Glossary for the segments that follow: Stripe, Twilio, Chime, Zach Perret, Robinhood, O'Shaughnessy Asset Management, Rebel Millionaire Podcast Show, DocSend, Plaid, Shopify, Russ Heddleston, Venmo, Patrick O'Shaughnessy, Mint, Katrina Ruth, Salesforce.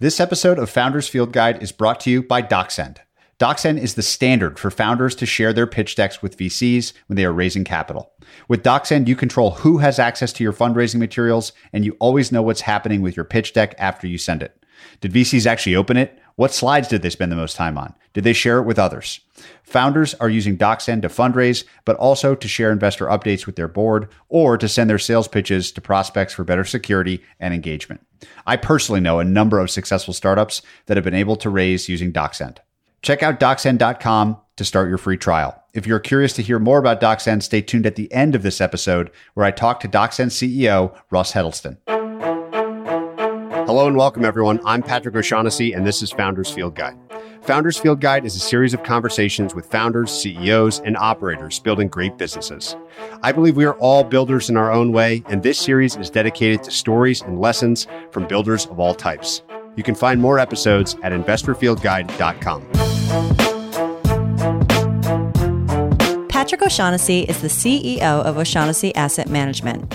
This episode of Founders Field Guide is brought to you by DocSend. DocSend is the standard for founders to share their pitch decks with VCs when they are raising capital. With DocSend, you control who has access to your fundraising materials, and you always know what's happening with your pitch deck after you send it. Did VCs actually open it? What slides did they spend the most time on? Did they share it with others? Founders are using DocSend to fundraise, but also to share investor updates with their board or to send their sales pitches to prospects for better security and engagement. I personally know a number of successful startups that have been able to raise using DocSend. Check out DocSend.com to start your free trial. If you're curious to hear more about DocSend, stay tuned at the end of this episode where I talk to DocSend CEO, Russ Heddleston. Hello and welcome, everyone. I'm Patrick O'Shaughnessy, and this is Founders Field Guide. Founders Field Guide is a series of conversations with founders, CEOs, and operators building great businesses. I believe we are all builders in our own way, and this series is dedicated to stories and lessons from builders of all types. You can find more episodes at investorfieldguide.com. Patrick O'Shaughnessy is the CEO of O'Shaughnessy Asset Management.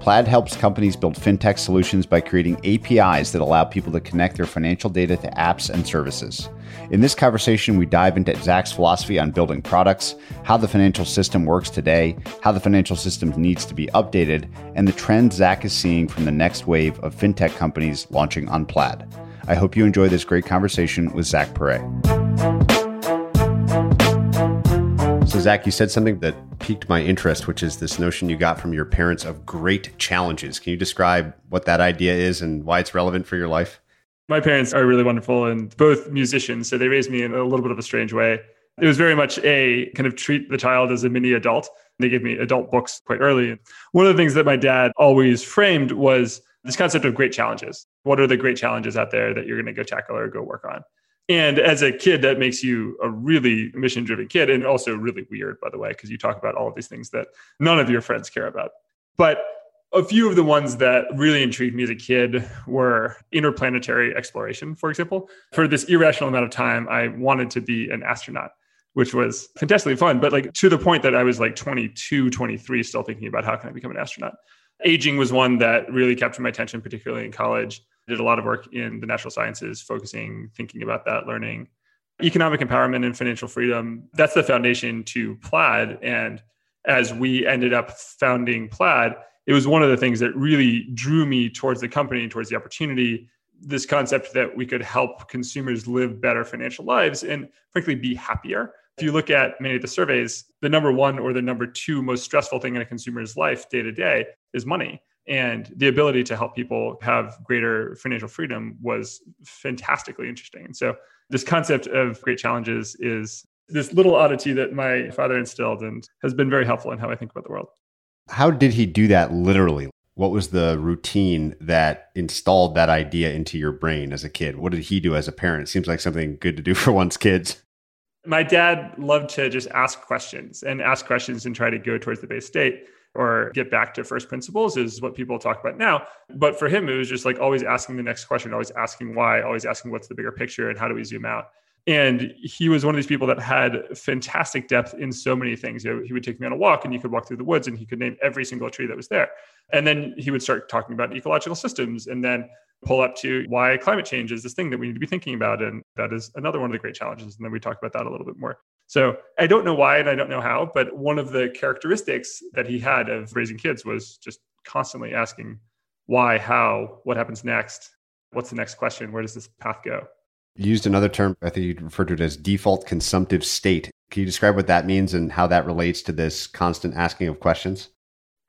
Plaid helps companies build fintech solutions by creating APIs that allow people to connect their financial data to apps and services. In this conversation, we dive into Zach's philosophy on building products, how the financial system works today, how the financial system needs to be updated, and the trends Zach is seeing from the next wave of fintech companies launching on Plaid. I hope you enjoy this great conversation with Zach Perret. So Zach, you said something that piqued my interest, which is this notion you got from your parents of great challenges. Can you describe what that idea is and why it's relevant for your life? My parents are really wonderful and both musicians, so they raised me in a little bit of a strange way. It was very much a kind of treat the child as a mini adult. They gave me adult books quite early. One of the things that my dad always framed was this concept of great challenges. What are the great challenges out there that you're going to go tackle or go work on? And as a kid, that makes you a really mission-driven kid and also really weird, by the way, because you talk about all of these things that none of your friends care about. But a few of the ones that really intrigued me as a kid were interplanetary exploration, for example. For this irrational amount of time, I wanted to be an astronaut, which was fantastically fun, but like to the point that I was like 22, 23, still thinking about how can I become an astronaut. Aging was one that really captured my attention, particularly in college. Did a lot of work in the natural sciences, thinking about that, learning economic empowerment and financial freedom. That's the foundation to Plaid. And as we ended up founding Plaid, it was one of the things that really drew me towards the company and towards the opportunity, this concept that we could help consumers live better financial lives and frankly, be happier. If you look at many of the surveys, the number one or the number two most stressful thing in a consumer's life day to day is money. And the ability to help people have greater financial freedom was fantastically interesting. And so this concept of great challenges is this little oddity that my father instilled and has been very helpful in how I think about the world. How did he do that literally? What was the routine that installed that idea into your brain as a kid? What did he do as a parent? It seems like something good to do for one's kids. My dad loved to just ask questions and try to go towards the base state, or get back to first principles is what people talk about now. But for him, it was just like always asking the next question, always asking why, always asking what's the bigger picture and how do we zoom out? And he was one of these people that had fantastic depth in so many things. You know, he would take me on a walk and you could walk through the woods and he could name every single tree that was there. And then he would start talking about ecological systems and then pull up to why climate change is this thing that we need to be thinking about. And that is another one of the great challenges. And then we talk about that a little bit more. So I don't know why and I don't know how, but one of the characteristics that he had of raising kids was just constantly asking why, how, what happens next, what's the next question, where does this path go? You used another term, I think you referred to it as default consumptive state. Can you describe what that means and how that relates to this constant asking of questions?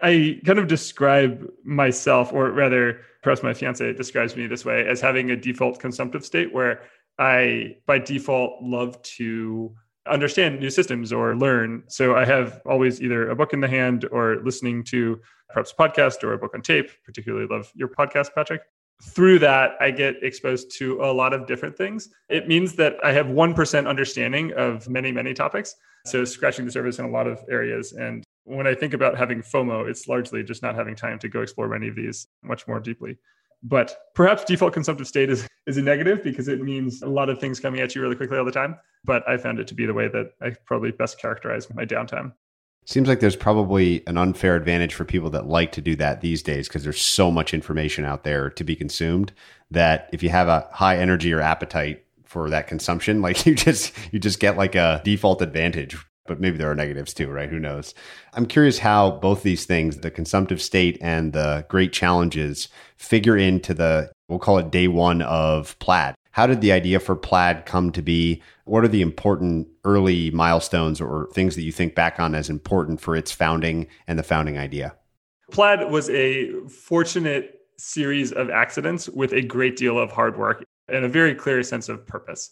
I kind of describe myself, or rather, perhaps my fiance describes me this way, as having a default consumptive state where I, by default, love to understand new systems or learn. So I have always either a book in the hand or listening to perhaps a podcast or a book on tape, particularly love your podcast, Patrick. through that, I get exposed to a lot of different things. It means that I have 1% understanding of many, many topics. So scratching the surface in a lot of areas. And when I think about having FOMO, it's largely just not having time to go explore many of these much more deeply. But perhaps default consumptive state is a negative because it means a lot of things coming at you really quickly all the time. But I found it to be the way that I probably best characterize my downtime. Seems like there's probably an unfair advantage for people that like to do that these days because there's so much information out there to be consumed that if you have a high energy or appetite for that consumption, like you just get like a default advantage. But maybe there are negatives too, right? Who knows? I'm curious how both these things, the consumptive state and the great challenges, figure into the, we'll call it day one of Plaid. How did the idea for Plaid come to be? What are the important early milestones or things that you think back on as important for its founding and the founding idea? Plaid was a fortunate series of accidents with a great deal of hard work and a very clear sense of purpose.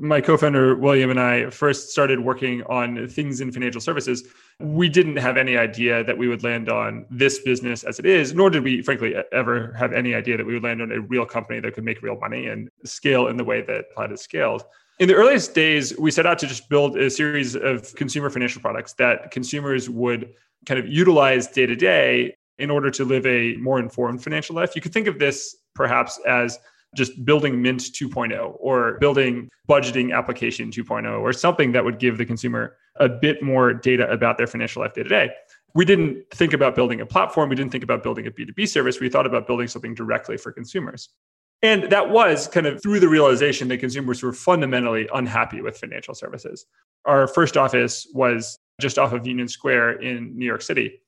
My co-founder, William, and I first started working on things in financial services. We didn't have any idea that we would land on this business as it is, nor did we, frankly, ever have any idea that we would land on a real company that could make real money and scale in the way that Plaid has scaled. In the earliest days, we set out to just build a series of consumer financial products that consumers would kind of utilize day to day in order to live a more informed financial life. You could think of this perhaps as just building Mint 2.0 or building budgeting application 2.0 or something that would give the consumer a bit more data about their financial life day to day. We didn't think about building a platform. We didn't think about building a B2B service. We thought about building something directly for consumers. And that was kind of through the realization that consumers were fundamentally unhappy with financial services. Our first office was just off of Union Square in New York City.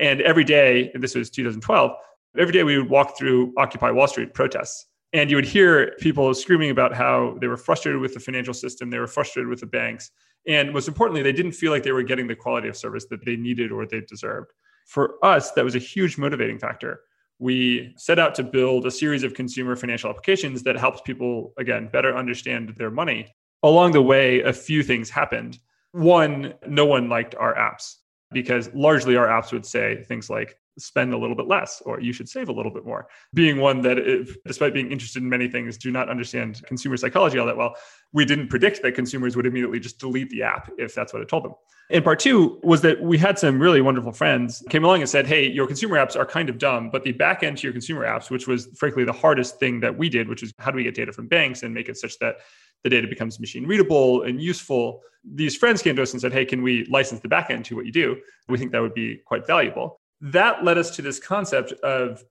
And every day, and this was 2012, every day we would walk through Occupy Wall Street protests. And you would hear people screaming about how they were frustrated with the financial system, they were frustrated with the banks. And most importantly, they didn't feel like they were getting the quality of service that they needed or they deserved. For us, that was a huge motivating factor. We set out to build a series of consumer financial applications that helps people, again, better understand their money. Along the way, a few things happened. One, no one liked our apps because largely our apps would say things like, spend a little bit less, or you should save a little bit more. Being one that, despite being interested in many things, do not understand consumer psychology all that well, we didn't predict that consumers would immediately just delete the app if that's what it told them. And part two was that we had some really wonderful friends came along and said, hey, your consumer apps are kind of dumb, but the back end to your consumer apps, which was frankly the hardest thing that we did, which is how do we get data from banks and make it such that the data becomes machine readable and useful. These friends came to us and said, hey, can we license the back end to what you do? We think that would be quite valuable. That led us to this concept of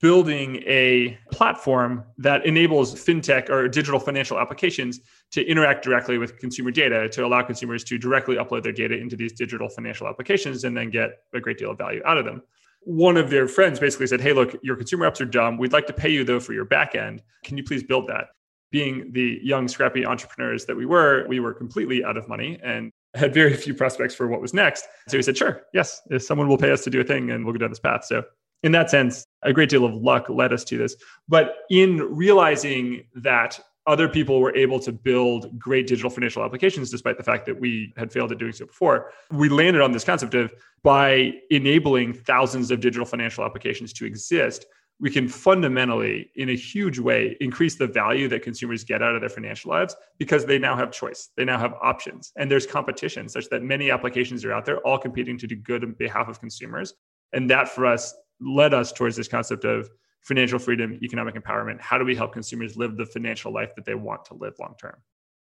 building a platform that enables fintech or digital financial applications to interact directly with consumer data, to allow consumers to directly upload their data into these digital financial applications and then get a great deal of value out of them. One of their friends basically said, hey, look, your consumer apps are dumb. We'd like to pay you, though, for your back end. Can you please build that? Being the young, scrappy entrepreneurs that we were completely out of money and had very few prospects for what was next. So he said, sure, yes, if someone will pay us to do a thing and we'll go down this path. So in that sense, a great deal of luck led us to this. But in realizing that other people were able to build great digital financial applications, despite the fact that we had failed at doing so before, we landed on this concept of by enabling thousands of digital financial applications to exist, we can fundamentally, in a huge way, increase the value that consumers get out of their financial lives because they now have choice. They now have options. And there's competition such that many applications are out there all competing to do good on behalf of consumers. And that for us led us towards this concept of financial freedom, economic empowerment. How do we help consumers live the financial life that they want to live long term?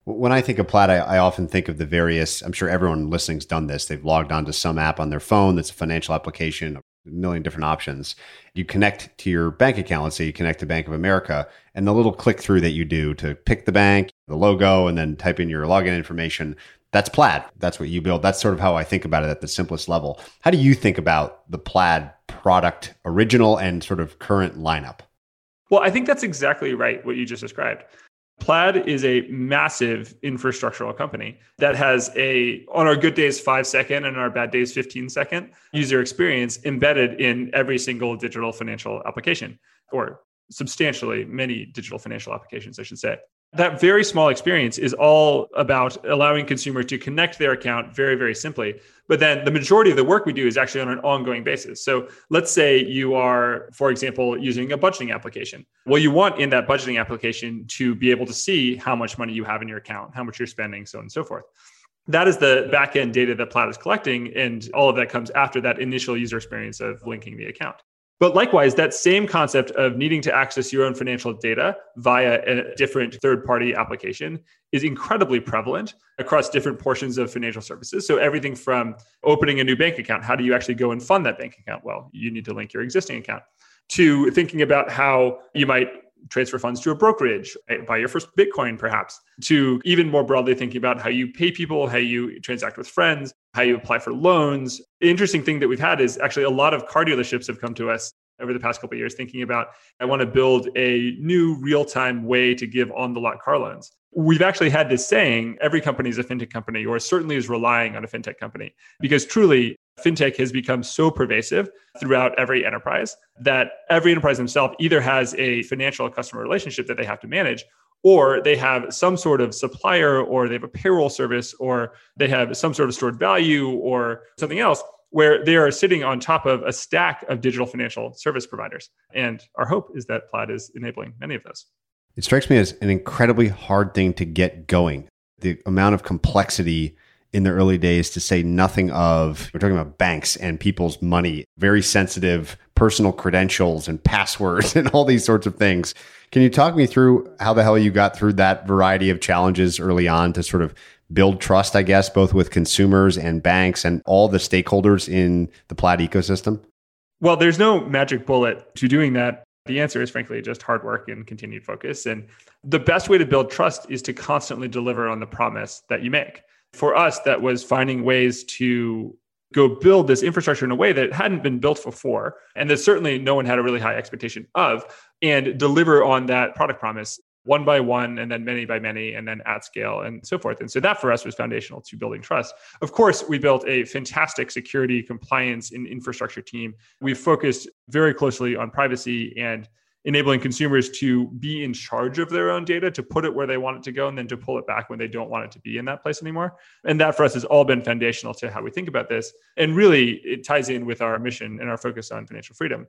When I think of Plaid, I often think of the various, I'm sure everyone listening's done this. They've logged onto some app on their phone that's a financial application. A million different options. You connect to your bank account, let's say you connect to Bank of America, and the little click through that you do to pick the bank, the logo, and then type in your login information, that's Plaid. That's what you build. That's sort of how I think about it at the simplest level. How do you think about the Plaid product original and sort of current lineup? Well, I think that's exactly right, what you just described. Plaid is a massive infrastructural company that has a, on our good days, 5-second and on our bad days, 15-second user experience embedded in every single digital financial application, or substantially many digital financial applications, I should say. That very small experience is all about allowing consumers to connect their account very, very simply. But then the majority of the work we do is actually on an ongoing basis. So let's say you are, for example, using a budgeting application. Well, you want in that budgeting application to be able to see how much money you have in your account, how much you're spending, so on and so forth. That is the back-end data that Plaid is collecting. And all of that comes after that initial user experience of linking the account. But likewise, that same concept of needing to access your own financial data via a different third-party application is incredibly prevalent across different portions of financial services. So everything from opening a new bank account, how do you actually go and fund that bank account? Well, you need to link your existing account, to thinking about how you might transfer funds to a brokerage, buy your first Bitcoin perhaps, to even more broadly thinking about how you pay people, how you transact with friends, how you apply for loans. The interesting thing that we've had is actually a lot of car dealerships have come to us over the past couple of years thinking about, I want to build a new real-time way to give on-the-lot car loans. We've actually had this saying, every company is a fintech company, or certainly is relying on a fintech company, because truly fintech has become so pervasive throughout every enterprise that every enterprise themselves either has a financial customer relationship that they have to manage, or they have some sort of supplier, or they have a payroll service, or they have some sort of stored value or something else where they are sitting on top of a stack of digital financial service providers. And our hope is that Plaid is enabling many of those. It strikes me as an incredibly hard thing to get going. The amount of complexity in the early days, to say nothing of, we're talking about banks and people's money, very sensitive personal credentials and passwords and all these sorts of things. Can you talk me through how the hell you got through that variety of challenges early on to sort of build trust, I guess, both with consumers and banks and all the stakeholders in the Plaid ecosystem? Well, there's no magic bullet to doing that. The answer is frankly just hard work and continued focus. And the best way to build trust is to constantly deliver on the promise that you make. For us, that was finding ways to go build this infrastructure in a way that hadn't been built before, and that certainly no one had a really high expectation of, and deliver on that product promise one by one, and then many by many, and then at scale, and so forth. And so that for us was foundational to building trust. Of course, we built a fantastic security, compliance, and infrastructure team. We focused very closely on privacy and enabling consumers to be in charge of their own data, to put it where they want it to go, and then to pull it back when they don't want it to be in that place anymore. And that for us has all been foundational to how we think about this. And really, it ties in with our mission and our focus on financial freedom.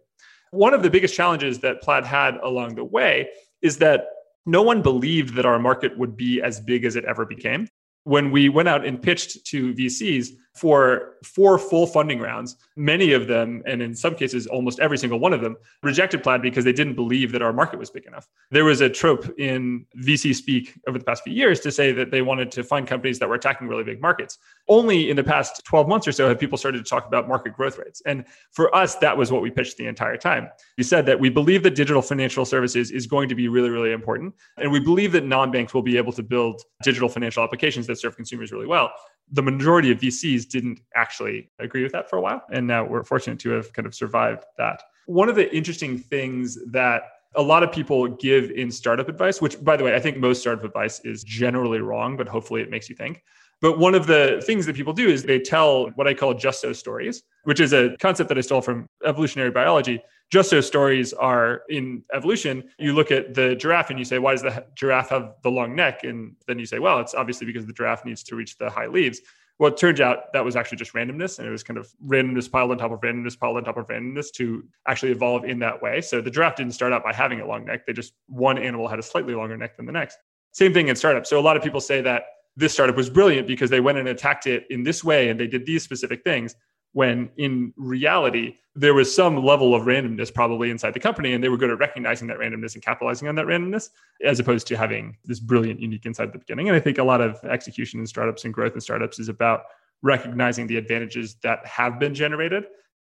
One of the biggest challenges that Plaid had along the way is that no one believed that our market would be as big as it ever became. When we went out and pitched to VCs for 4 full funding rounds, many of them, and in some cases, almost every single one of them, rejected Plaid because they didn't believe that our market was big enough. There was a trope in VC speak over the past few years to say that they wanted to find companies that were attacking really big markets. Only in the past 12 months or so have people started to talk about market growth rates. And for us, that was what we pitched the entire time. We said that we believe that digital financial services is going to be really, really important. And we believe that non-banks will be able to build digital financial applications that serve consumers really well. The majority of VCs didn't actually agree with that for a while. And now we're fortunate to have kind of survived that. One of the interesting things that a lot of people give in startup advice, which by the way, I think most startup advice is generally wrong, but hopefully it makes you think. But one of the things that people do is they tell what I call just so stories, which is a concept that I stole from evolutionary biology. Just so stories are in evolution. You look at the giraffe and you say, why does the giraffe have the long neck? And then you say, well, it's obviously because the giraffe needs to reach the high leaves. Well, it turns out that was actually just randomness. And it was kind of randomness piled on top of randomness piled on top of randomness to actually evolve in that way. So the giraffe didn't start out by having a long neck. They just, one animal had a slightly longer neck than the next. Same thing in startups. So a lot of people say that this startup was brilliant because they went and attacked it in this way and they did these specific things, when in reality, there was some level of randomness probably inside the company, and they were good at recognizing that randomness and capitalizing on that randomness, as opposed to having this brilliant, unique insight at the beginning. And I think a lot of execution in startups and growth in startups is about recognizing the advantages that have been generated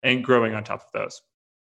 and growing on top of those.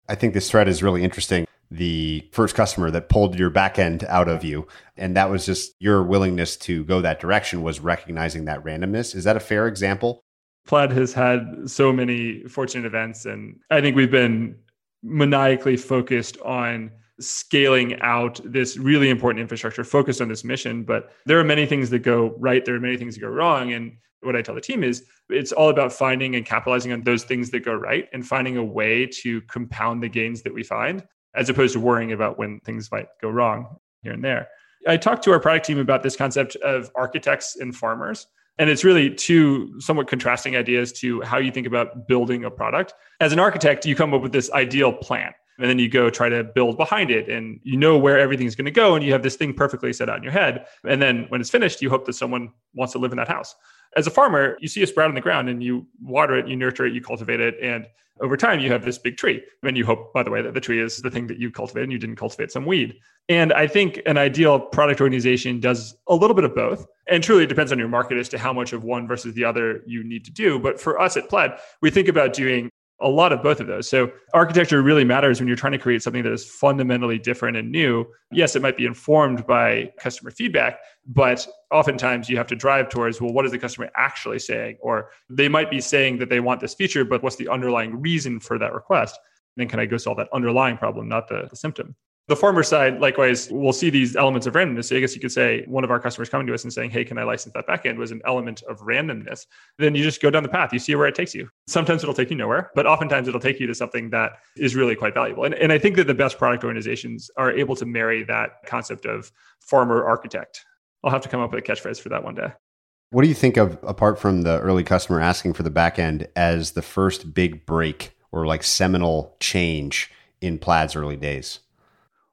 I think this thread is really interesting. The first customer that pulled your back end out of you, and that was just your willingness to go that direction was recognizing that randomness. Is that a fair example? Plaid has had so many fortunate events, and I think we've been maniacally focused on scaling out this really important infrastructure, focused on this mission. But there are many things that go right. There are many things that go wrong. And what I tell the team is it's all about finding and capitalizing on those things that go right and finding a way to compound the gains that we find, as opposed to worrying about when things might go wrong here and there. I talked to our product team about this concept of architects and farmers. And it's really two somewhat contrasting ideas to how you think about building a product. As an architect, you come up with this ideal plan, and then you go try to build behind it, and you know where everything's going to go, and you have this thing perfectly set out in your head. And then when it's finished, you hope that someone wants to live in that house. As a farmer, you see a sprout on the ground and you water it, you nurture it, you cultivate it. And over time, you have this big tree. And you hope, by the way, that the tree is the thing that you cultivated and you didn't cultivate some weed. And I think an ideal product organization does a little bit of both. And truly, it depends on your market as to how much of one versus the other you need to do. But for us at Plaid, we think about doing a lot of both of those. So architecture really matters when you're trying to create something that is fundamentally different and new. Yes, it might be informed by customer feedback, but oftentimes you have to drive towards, well, what is the customer actually saying? Or they might be saying that they want this feature, but what's the underlying reason for that request? And then can I go solve that underlying problem, not the symptom? The farmer side, likewise, will see these elements of randomness. So I guess you could say one of our customers coming to us and saying, hey, can I license that backend, was an element of randomness. Then you just go down the path. You see where it takes you. Sometimes it'll take you nowhere, but oftentimes it'll take you to something that is really quite valuable. And I think that the best product organizations are able to marry that concept of farmer architect. I'll have to come up with a catchphrase for that one day. What do you think of, apart from the early customer asking for the backend, as the first big break or like seminal change in Plaid's early days?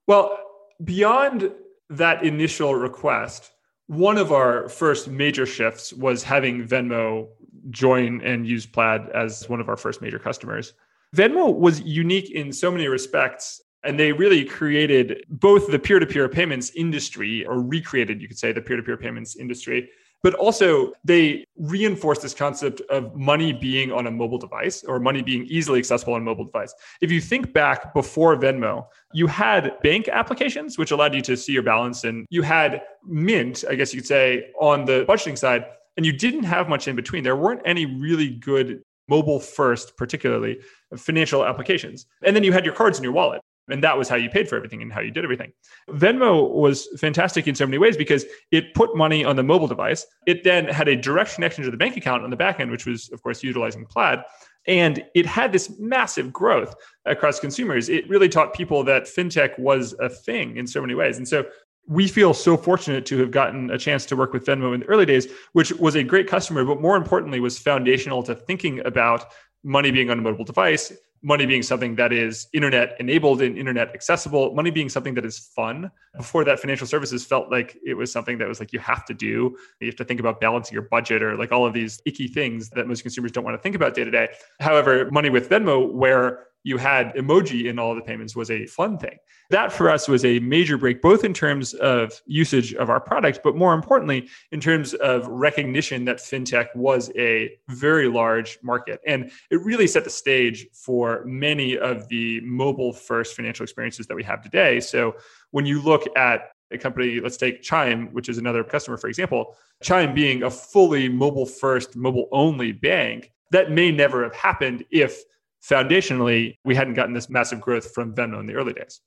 Well, beyond that initial request, one of our first major shifts was having Venmo join and use Plaid as one of our first major customers. Venmo was unique in so many respects, and they really created both the peer-to-peer payments industry, or recreated, you could say, the peer-to-peer payments industry. But also, they reinforced this concept of money being on a mobile device, or money being easily accessible on a mobile device. If you think back before Venmo, you had bank applications, which allowed you to see your balance. And you had Mint, I guess you could say, on the budgeting side. And you didn't have much in between. There weren't any really good mobile first, particularly financial applications. And then you had your cards in your wallet. And that was how you paid for everything and how you did everything. Venmo was fantastic in so many ways because it put money on the mobile device. It then had a direct connection to the bank account on the back end, which was, of course, utilizing Plaid. And it had this massive growth across consumers. It really taught people that fintech was a thing in so many ways. And so we feel so fortunate to have gotten a chance to work with Venmo in the early days, which was a great customer, but more importantly, was foundational to thinking about money being on a mobile device, money being something that is internet enabled and internet accessible, money being something that is fun. Before that, financial services felt like it was something that was like, you have to do, you have to think about balancing your budget, or like all of these icky things that most consumers don't want to think about day to day. However, money with Venmo, where you had emoji in all of the payments, was a fun thing. That for us was a major break, both in terms of usage of our product, but more importantly, in terms of recognition that fintech was a very large market. And it really set the stage for many of the mobile first financial experiences that we have today. So when you look at a company, let's take Chime, which is another customer, for example, Chime being a fully mobile first, mobile only bank, that may never have happened if foundationally, we hadn't gotten this massive growth from Venmo in the early days.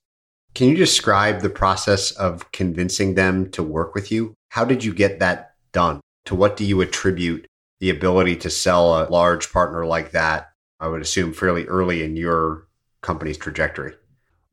Can you describe the process of convincing them to work with you? How did you get that done? To what do you attribute the ability to sell a large partner like that, I would assume fairly early in your company's trajectory?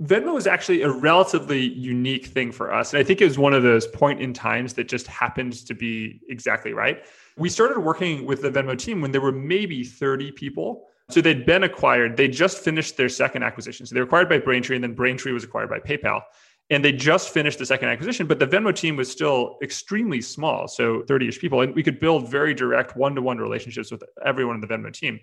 Venmo is actually a relatively unique thing for us. And I think it was one of those point in times that just happened to be exactly right. We started working with the Venmo team when there were maybe 30 people. So they'd been acquired. They just finished their second acquisition. So they were acquired by Braintree, and then Braintree was acquired by PayPal. And they just finished the second acquisition, but the Venmo team was still extremely small. So 30-ish people. And we could build very direct one-to-one relationships with everyone in the Venmo team.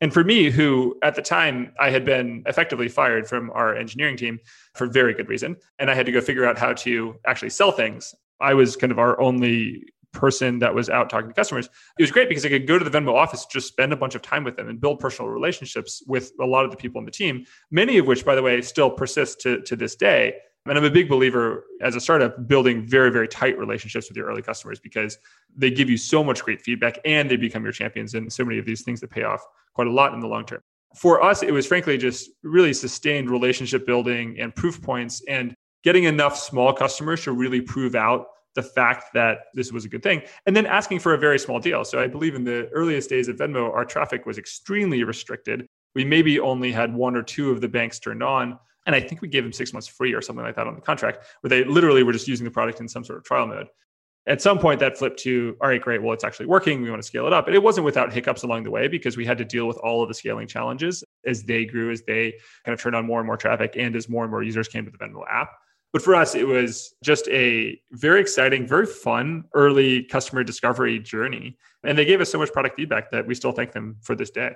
And for me, who at the time I had been effectively fired from our engineering team for very good reason, and I had to go figure out how to actually sell things, I was kind of our only person that was out talking to customers. It was great because I could go to the Venmo office, just spend a bunch of time with them and build personal relationships with a lot of the people on the team, many of which, by the way, still persist to this day. And I'm a big believer as a startup, building very, very tight relationships with your early customers because they give you so much great feedback and they become your champions in so many of these things that pay off quite a lot in the long term. For us, it was frankly just really sustained relationship building and proof points and getting enough small customers to really prove out the fact that this was a good thing, and then asking for a very small deal. So I believe in the earliest days of Venmo, our traffic was extremely restricted. We maybe only had one or two of the banks turned on. And I think we gave them 6 months free or something like that on the contract, where they literally were just using the product in some sort of trial mode. At some point that flipped to, all right, great, well, it's actually working. We want to scale it up. And it wasn't without hiccups along the way, because we had to deal with all of the scaling challenges as they grew, as they kind of turned on more and more traffic, and more users came to the Venmo app. But for us, it was just a very exciting, very fun early customer discovery journey. And they gave us so much product feedback that we still thank them for this day.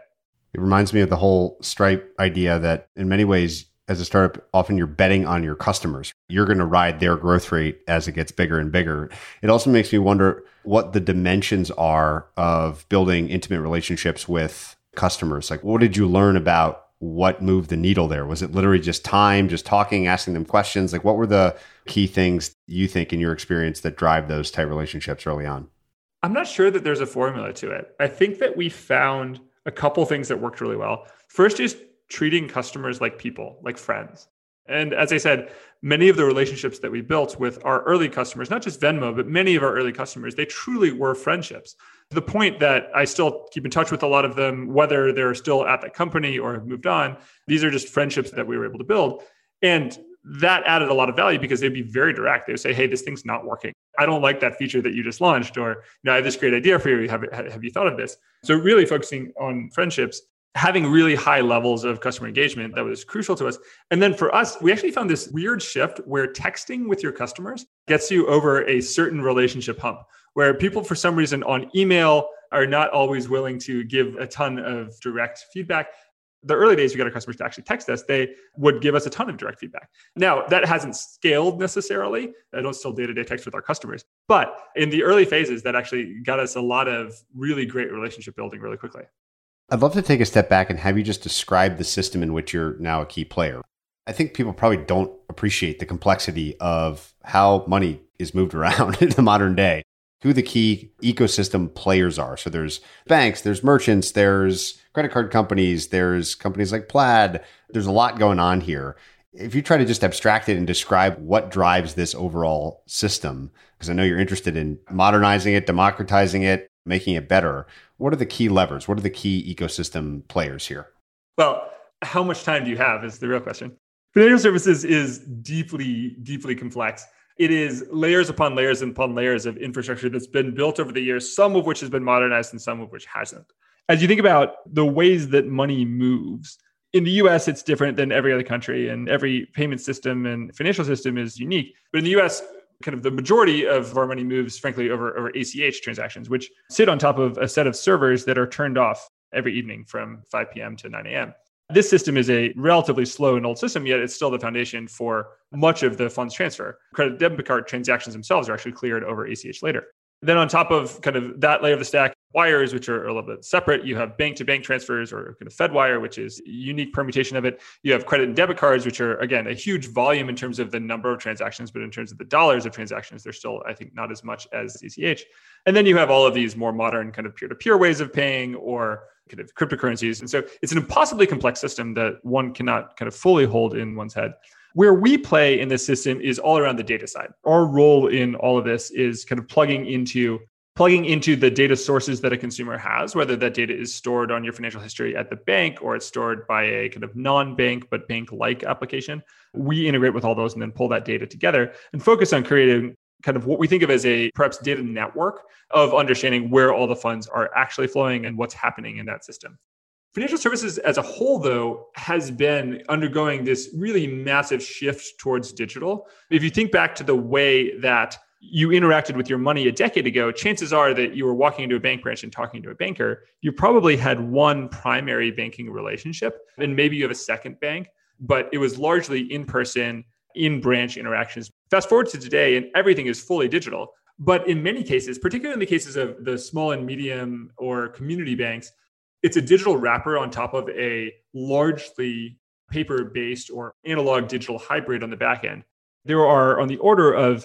It reminds me of the whole Stripe idea that in many ways, as a startup, often you're betting on your customers. You're going to ride their growth rate as it gets bigger and bigger. It also makes me wonder what the dimensions are of building intimate relationships with customers. Like, what did you learn about what moved the needle there? Was it literally just time, just talking, asking them questions? Like, what were the key things you think in your experience that drive those tight relationships early on? I'm not sure that there's a formula to it. I think that we found a couple things that worked really well. First is treating customers like people, like friends. And as I said, many of the relationships that we built with our early customers, not just Venmo, but many of our early customers, they truly were friendships. To the point that I still keep in touch with a lot of them, whether they're still at that company or have moved on. These are just friendships that we were able to build. And that added a lot of value because they'd be very direct. They would say, hey, this thing's not working. I don't like that feature that you just launched, or I have this great idea for you. Have you thought of this? So really focusing on friendships, having really high levels of customer engagement, that was crucial to us. And then for us, we actually found this weird shift where texting with your customers gets you over a certain relationship hump, where people, for some reason, on email are not always willing to give a ton of direct feedback. The early days, we got our customers to actually text us. They would give us a ton of direct feedback. Now, that hasn't scaled necessarily. I don't still day-to-day text with our customers. But in the early phases, that actually got us a lot of really great relationship building really quickly. I'd love to take a step back and have you just describe the system in which you're now a key player. I think people probably don't appreciate the complexity of how money is moved around in the modern day, who the key ecosystem players are. So there's banks, there's merchants, there's credit card companies, there's companies like Plaid. There's a lot going on here. If you try to just abstract it and describe what drives this overall system, because I know you're interested in modernizing it, democratizing it, making it better. What are the key levers? What are the key ecosystem players here? Well, how much time do you have is the real question. Financial services is deeply, deeply complex. It is layers upon layers and upon layers of infrastructure that's been built over the years, some of which has been modernized and some of which hasn't. As you think about the ways that money moves, in the US, it's different than every other country, and every payment system and financial system is unique. But in the US, kind of the majority of our money moves, frankly, over ACH transactions, which sit on top of a set of servers that are turned off every evening from 5 p.m. to 9 a.m. This system is a relatively slow and old system, yet it's still the foundation for much of the funds transfer. Credit debit card transactions themselves are actually cleared over ACH later. Then on top of kind of that layer of the stack, wires, which are a little bit separate. You have bank-to-bank transfers, or kind of FedWire, which is a unique permutation of it. You have credit and debit cards, which are, again, a huge volume in terms of the number of transactions, but in terms of the dollars of transactions, they're still, I think, not as much as ACH. And then you have all of these more modern kind of peer-to-peer ways of paying or kind of cryptocurrencies. And so it's an impossibly complex system that one cannot kind of fully hold in one's head. Where we play in this system is all around the data side. Our role in all of this is kind of plugging into the data sources that a consumer has, whether that data is stored on your financial history at the bank or it's stored by a kind of non-bank but bank-like application. We integrate with all those and then pull that data together and focus on creating kind of what we think of as a perhaps data network of understanding where all the funds are actually flowing and what's happening in that system. Financial services as a whole, though, has been undergoing this really massive shift towards digital. If you think back to the way that you interacted with your money a decade ago, chances are that you were walking into a bank branch and talking to a banker. You probably had one primary banking relationship, and maybe you have a second bank, but it was largely in-person, in-branch interactions. Fast forward to today, and everything is fully digital. But in many cases, particularly in the cases of the small and medium or community banks, it's a digital wrapper on top of a largely paper-based or analog digital hybrid on the back end. There are on the order of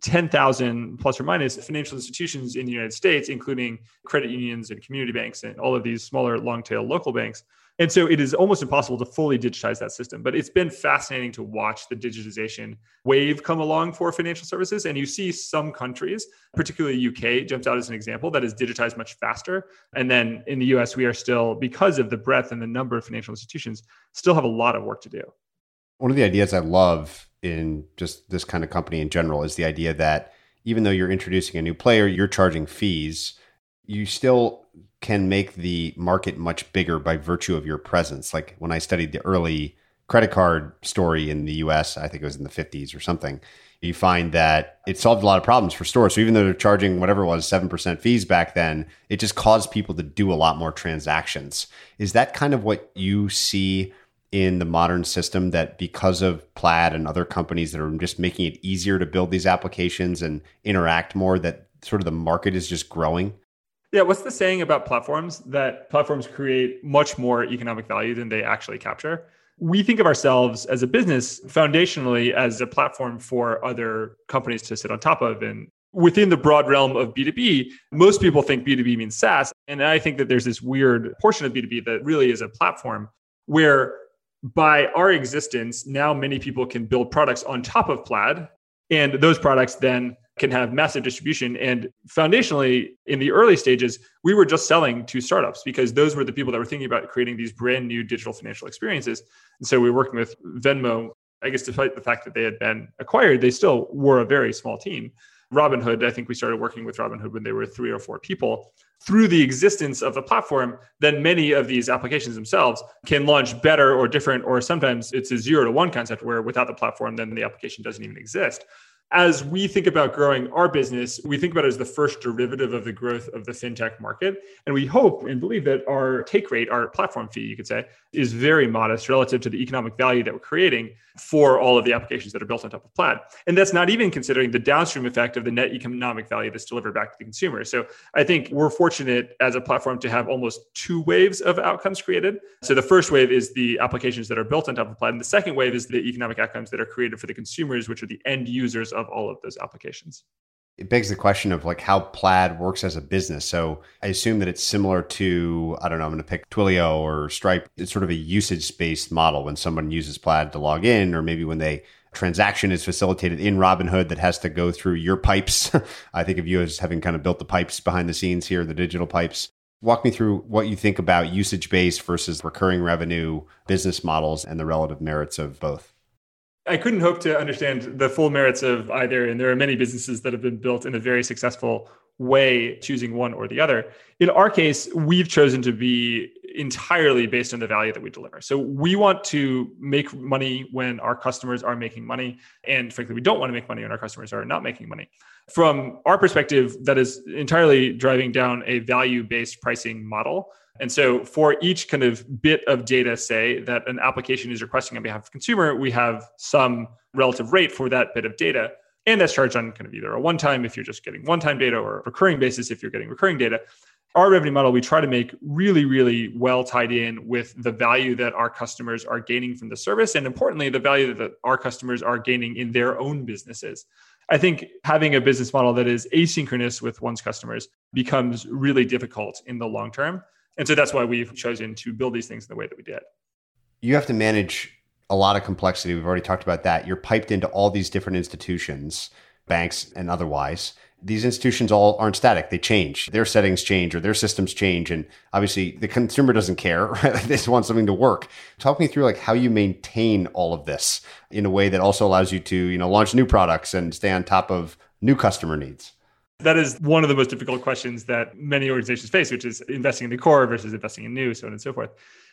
10,000 plus or minus financial institutions in the United States, including credit unions and community banks and all of these smaller long-tail local banks. And so it is almost impossible to fully digitize that system. But it's been fascinating to watch the digitization wave come along for financial services. And you see some countries, particularly UK, jumps out as an example that is digitized much faster. And then in the US, we are still, because of the breadth and the number of financial institutions, still have a lot of work to do. One of the ideas I love in just this kind of company in general is the idea that even though you're introducing a new player, you're charging fees, you still can make the market much bigger by virtue of your presence. Like when I studied the early credit card story in the US, I think it was in the 50s or something, you find that it solved a lot of problems for stores. So even though they're charging whatever it was, 7% fees back then, it just caused people to do a lot more transactions. Is that kind of what you see in the modern system, that because of Plaid and other companies that are just making it easier to build these applications and interact more, that sort of the market is just growing? Yeah, what's the saying about platforms? That platforms create much more economic value than they actually capture. We think of ourselves as a business foundationally as a platform for other companies to sit on top of. And within the broad realm of B2B, most people think B2B means SaaS. And I think that there's this weird portion of B2B that really is a platform where by our existence, now many people can build products on top of Plaid, and those products then can have massive distribution. And foundationally, in the early stages, we were just selling to startups because those were the people that were thinking about creating these brand new digital financial experiences. And so we were working with Venmo. I guess despite the fact that they had been acquired, they still were a very small team. Robinhood, I think we started working with Robinhood when they were 3 or 4 people. Through the existence of the platform, then many of these applications themselves can launch better or different, or sometimes it's a 0 to 1 concept where without the platform, then the application doesn't even exist. As we think about growing our business, we think about it as the first derivative of the growth of the fintech market. And we hope and believe that our take rate, our platform fee, you could say, is very modest relative to the economic value that we're creating for all of the applications that are built on top of Plaid. And that's not even considering the downstream effect of the net economic value that's delivered back to the consumer. So I think we're fortunate as a platform to have almost 2 waves of outcomes created. So the first wave is the applications that are built on top of Plaid. And the second wave is the economic outcomes that are created for the consumers, which are the end users of all of those applications. It begs the question of like how Plaid works as a business. So I assume that it's similar to, I don't know, I'm going to pick Twilio or Stripe. It's sort of a usage-based model when someone uses Plaid to log in, or maybe when they transaction is facilitated in Robinhood that has to go through your pipes. I think of you as having kind of built the pipes behind the scenes here, the digital pipes. Walk me through what you think about usage-based versus recurring revenue business models and the relative merits of both. I couldn't hope to understand the full merits of either, and there are many businesses that have been built in a very successful way, choosing one or the other. In our case, we've chosen to be entirely based on the value that we deliver. So we want to make money when our customers are making money, and frankly, we don't want to make money when our customers are not making money. From our perspective, that is entirely driving down a value-based pricing model. And so for each kind of bit of data, say, that an application is requesting on behalf of the consumer, we have some relative rate for that bit of data. And that's charged on kind of either a one-time if you're just getting one-time data, or a recurring basis if you're getting recurring data. Our revenue model, we try to make really, really well tied in with the value that our customers are gaining from the service, and importantly, the value that our customers are gaining in their own businesses. I think having a business model that is asynchronous with one's customers becomes really difficult in the long term. And so that's why we've chosen to build these things in the way that we did. You have to manage a lot of complexity. We've already talked about that. You're piped into all these different institutions, banks and otherwise. These institutions all aren't static. They change. Their settings change, or their systems change. And obviously the consumer doesn't care, right? They just want something to work. Talk me through like how you maintain all of this in a way that also allows you to, you know, launch new products and stay on top of new customer needs. That is one of the most difficult questions that many organizations face, which is investing in the core versus investing in new, so on and so forth.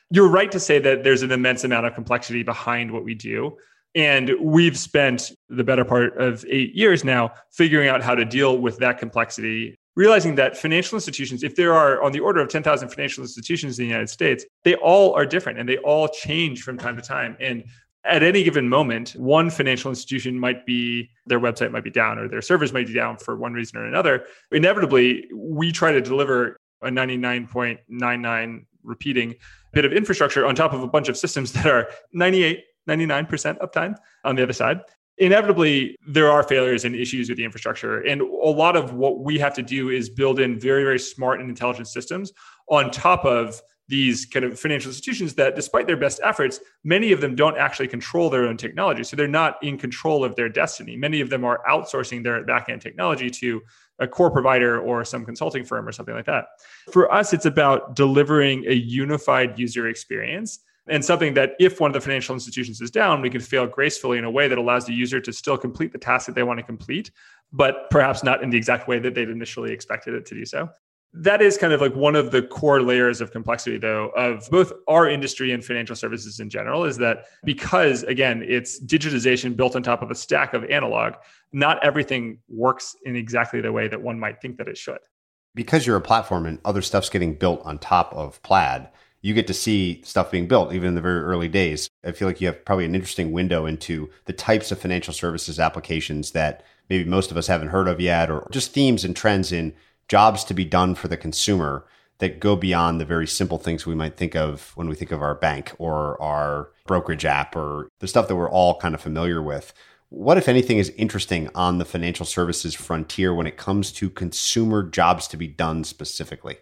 You're right to say that there's an immense amount of complexity behind what we do. And we've spent the better part of 8 years now figuring out how to deal with that complexity, realizing that financial institutions, if there are on the order of 10,000 financial institutions in the United States, they all are different and they all change from time to time. And at any given moment, one financial institution might be, their website might be down or their servers might be down for one reason or another. Inevitably, we try to deliver a 99.99 repeating bit of infrastructure on top of a bunch of systems that are 98, 99% uptime on the other side. Inevitably, there are failures and issues with the infrastructure. And a lot of what we have to do is build in very, very smart and intelligent systems on top of these kind of financial institutions that, despite their best efforts, many of them don't actually control their own technology. So they're not in control of their destiny. Many of them are outsourcing their backend technology to a core provider or some consulting firm or something like that. For us, it's about delivering a unified user experience and something that if one of the financial institutions is down, we can fail gracefully in a way that allows the user to still complete the task that they want to complete, but perhaps not in the exact way that they'd initially expected it to do so. That is kind of like one of the core layers of complexity, though, of both our industry and financial services in general, is that because, again, it's digitization built on top of a stack of analog, not everything works in exactly the way that one might think that it should. Because you're a platform and other stuff's getting built on top of Plaid, you get to see stuff being built even in the very early days. I feel like you have probably an interesting window into the types of financial services applications that maybe most of us haven't heard of yet, or just themes and trends in jobs to be done for the consumer that go beyond the very simple things we might think of when we think of our bank or our brokerage app or the stuff that we're all kind of familiar with. What, if anything, is interesting on the financial services frontier when it comes to consumer jobs to be done specifically?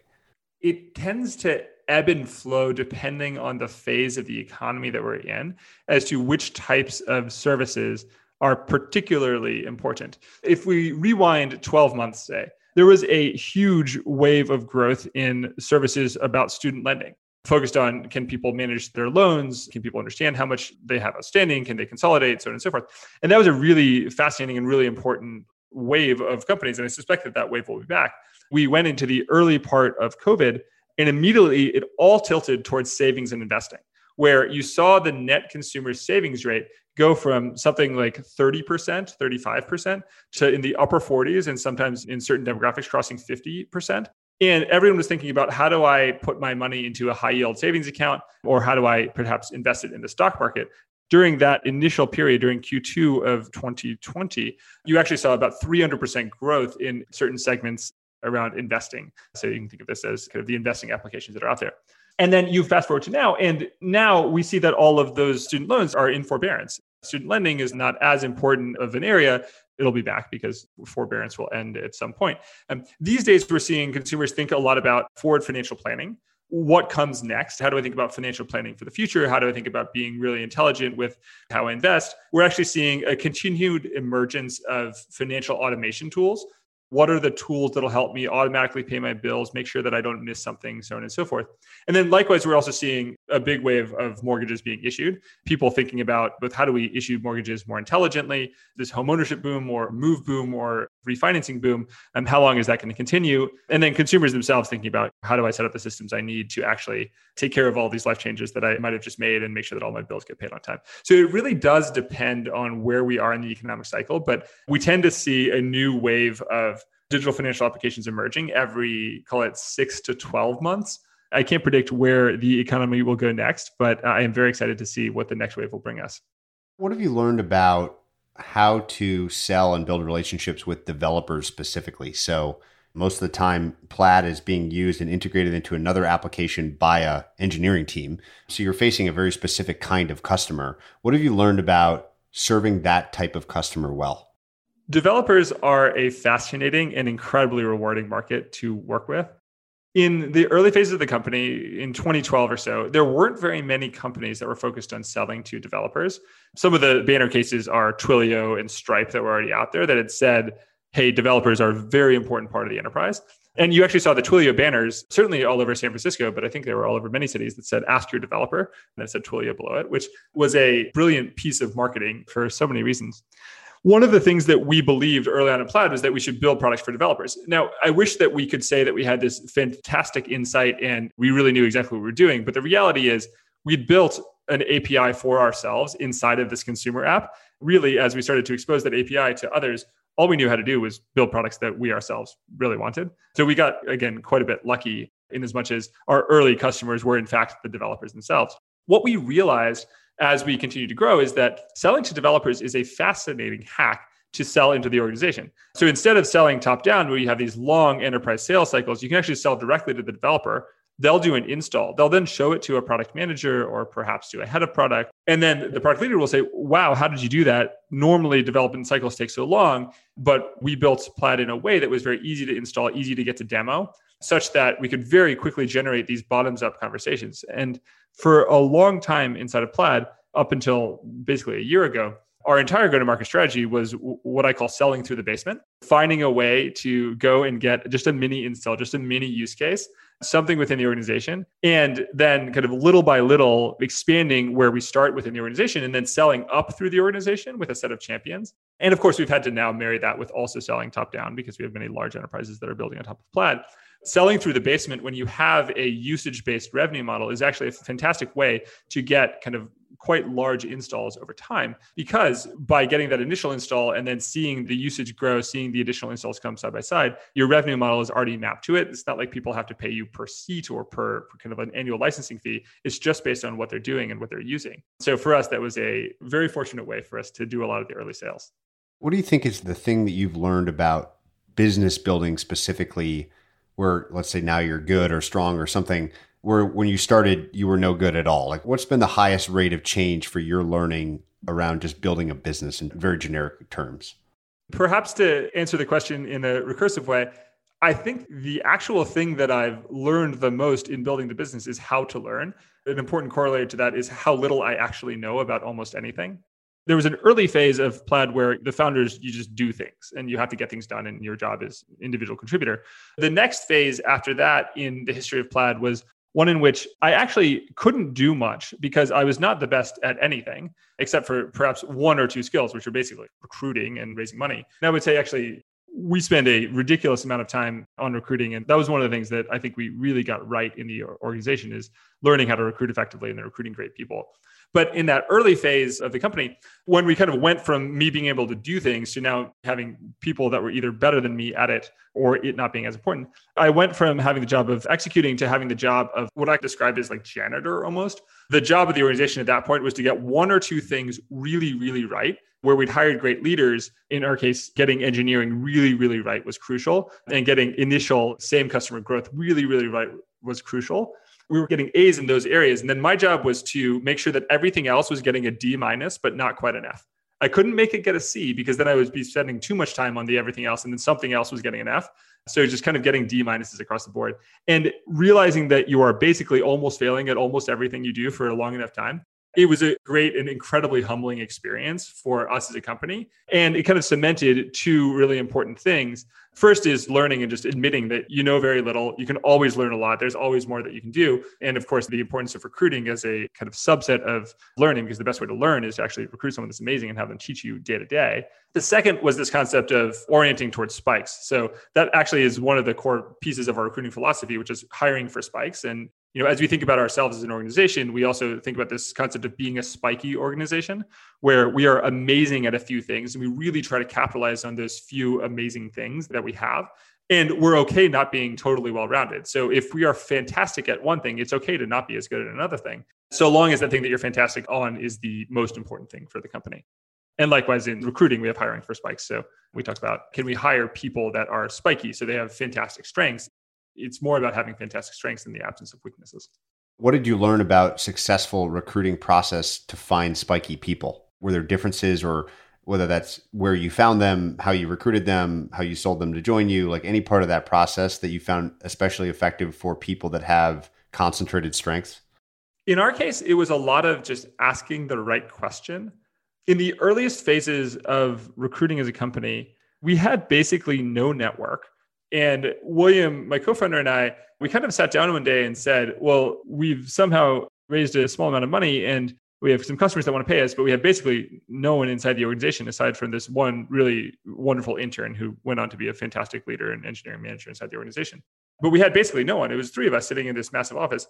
It tends to ebb and flow depending on the phase of the economy that we're in as to which types of services are particularly important. If we rewind 12 months, say, there was a huge wave of growth in services about student lending, focused on can people manage their loans? Can people understand how much they have outstanding? Can they consolidate? So on and so forth. And that was a really fascinating and really important wave of companies. And I suspect that that wave will be back. We went into the early part of COVID and immediately it all tilted towards savings and investing, where you saw the net consumer savings rate go from something like 30%, 35% to in the upper 40s, and sometimes in certain demographics crossing 50%. And everyone was thinking about, how do I put my money into a high yield savings account, or how do I perhaps invest it in the stock market? During that initial period, during Q2 of 2020, you actually saw about 300% growth in certain segments around investing. So you can think of this as kind of the investing applications that are out there. And then you fast forward to now, and now we see that all of those student loans are in forbearance. Student lending is not as important of an area. It'll be back because forbearance will end at some point. These days, we're seeing consumers think a lot about forward financial planning. What comes next? How do I think about financial planning for the future? How do I think about being really intelligent with how I invest? We're actually seeing a continued emergence of financial automation tools. What are the tools that'll help me automatically pay my bills, make sure that I don't miss something, so on and so forth. And then likewise, we're also seeing a big wave of mortgages being issued, people thinking about both how do we issue mortgages more intelligently, this homeownership boom or move boom or refinancing boom, and how long is that going to continue? And then consumers themselves thinking about how do I set up the systems I need to actually take care of all these life changes that I might have just made and make sure that all my bills get paid on time. So it really does depend on where we are in the economic cycle, but we tend to see a new wave of digital financial applications emerging every, call it 6 to 12 months. I can't predict where the economy will go next, but I am very excited to see what the next wave will bring us. What have you learned about how to sell and build relationships with developers specifically? So most of the time, Plaid is being used and integrated into another application by an engineering team. So you're facing a very specific kind of customer. What have you learned about serving that type of customer well? Developers are a fascinating and incredibly rewarding market to work with. In the early phases of the company, in 2012 or so, there weren't very many companies that were focused on selling to developers. Some of the banner cases are Twilio and Stripe that were already out there that had said, hey, developers are a very important part of the enterprise. And you actually saw the Twilio banners, certainly all over San Francisco, but I think they were all over many cities that said, ask your developer, and that said Twilio below it, which was a brilliant piece of marketing for so many reasons. One of the things that we believed early on in Plaid was that we should build products for developers. Now, I wish that we could say that we had this fantastic insight and we really knew exactly what we were doing. But the reality is we'd built an API for ourselves inside of this consumer app. Really, as we started to expose that API to others, all we knew how to do was build products that we ourselves really wanted. So we got, again, quite a bit lucky in as much as our early customers were, in fact, the developers themselves. What we realized as we continue to grow is that selling to developers is a fascinating hack to sell into the organization. So instead of selling top down, where you have these long enterprise sales cycles, you can actually sell directly to the developer. They'll do an install. They'll then show it to a product manager or perhaps to a head of product. And then the product leader will say, wow, how did you do that? Normally development cycles take so long, but we built Plaid in a way that was very easy to install, easy to get to demo, such that we could very quickly generate these bottoms-up conversations. And for a long time inside of Plaid, up until basically a year ago, our entire go-to-market strategy was what I call selling through the basement, finding a way to go and get just a mini install, just a mini use case something within the organization, and then kind of little by little expanding where we start within the organization and then selling up through the organization with a set of champions. And of course, we've had to now marry that with also selling top down because we have many large enterprises that are building on top of Plaid. Selling through the basement when you have a usage-based revenue model is actually a fantastic way to get kind of quite large installs over time, because by getting that initial install and then seeing the usage grow, seeing the additional installs come side by side, your revenue model is already mapped to it. It's not like people have to pay you per seat or per kind of an annual licensing fee. It's just based on what they're doing and what they're using. So for us, that was a very fortunate way for us to do a lot of the early sales. What do you think is the thing that you've learned about business building specifically, where let's say now you're good or strong or something, where when you started, you were no good at all? Like, what's been the highest rate of change for your learning around just building a business in very generic terms? Perhaps to answer the question in a recursive way, I think the actual thing that I've learned the most in building the business is how to learn. An important corollary to that is how little I actually know about almost anything. There was an early phase of Plaid where the founders, you just do things and you have to get things done and your job is individual contributor. The next phase after that in the history of Plaid was one in which I actually couldn't do much because I was not the best at anything, except for perhaps one or two skills, which are basically recruiting and raising money. And I would say actually, we spend a ridiculous amount of time on recruiting. And that was one of the things that I think we really got right in the organization, is learning how to recruit effectively and then recruiting great people. But in that early phase of the company, when we kind of went from me being able to do things to now having people that were either better than me at it or it not being as important, I went from having the job of executing to having the job of what I described as like janitor almost. The job of the organization at that point was to get one or two things really, really right, where we'd hired great leaders. In our case, getting engineering really, really right was crucial, and getting initial same customer growth really, really right was crucial. We were getting A's in those areas. And then my job was to make sure that everything else was getting a D minus, but not quite an F. I couldn't make it get a C because then I would be spending too much time on the everything else, and then something else was getting an F. So just kind of getting D minuses across the board and realizing that you are basically almost failing at almost everything you do for a long enough time. It was a great and incredibly humbling experience for us as a company. And it kind of cemented two really important things. First is learning and just admitting that you know very little. You can always learn a lot. There's always more that you can do. And of course, the importance of recruiting as a kind of subset of learning, because the best way to learn is to actually recruit someone that's amazing and have them teach you day to day. The second was this concept of orienting towards spikes. So that actually is one of the core pieces of our recruiting philosophy, which is hiring for spikes. And you know, as we think about ourselves as an organization, we also think about this concept of being a spiky organization, where we are amazing at a few things and we really try to capitalize on those few amazing things that we have. And we're okay not being totally well-rounded. So if we are fantastic at one thing, it's okay to not be as good at another thing, so long as that thing that you're fantastic on is the most important thing for the company. And likewise, in recruiting, we have hiring for spikes. So we talked about, can we hire people that are spiky so they have fantastic strengths? It's more about having fantastic strengths in the absence of weaknesses. What did you learn about successful recruiting process to find spiky people? Were there differences, or whether that's where you found them, how you recruited them, how you sold them to join you, like any part of that process that you found especially effective for people that have concentrated strengths? In our case, it was a lot of just asking the right question. In the earliest phases of recruiting as a company, we had basically no network. And William, my co-founder, and I, we kind of sat down one day and said, well, we've somehow raised a small amount of money and we have some customers that want to pay us, but we have basically no one inside the organization aside from this one really wonderful intern who went on to be a fantastic leader and engineering manager inside the organization. But we had basically no one. It was three of us sitting in this massive office.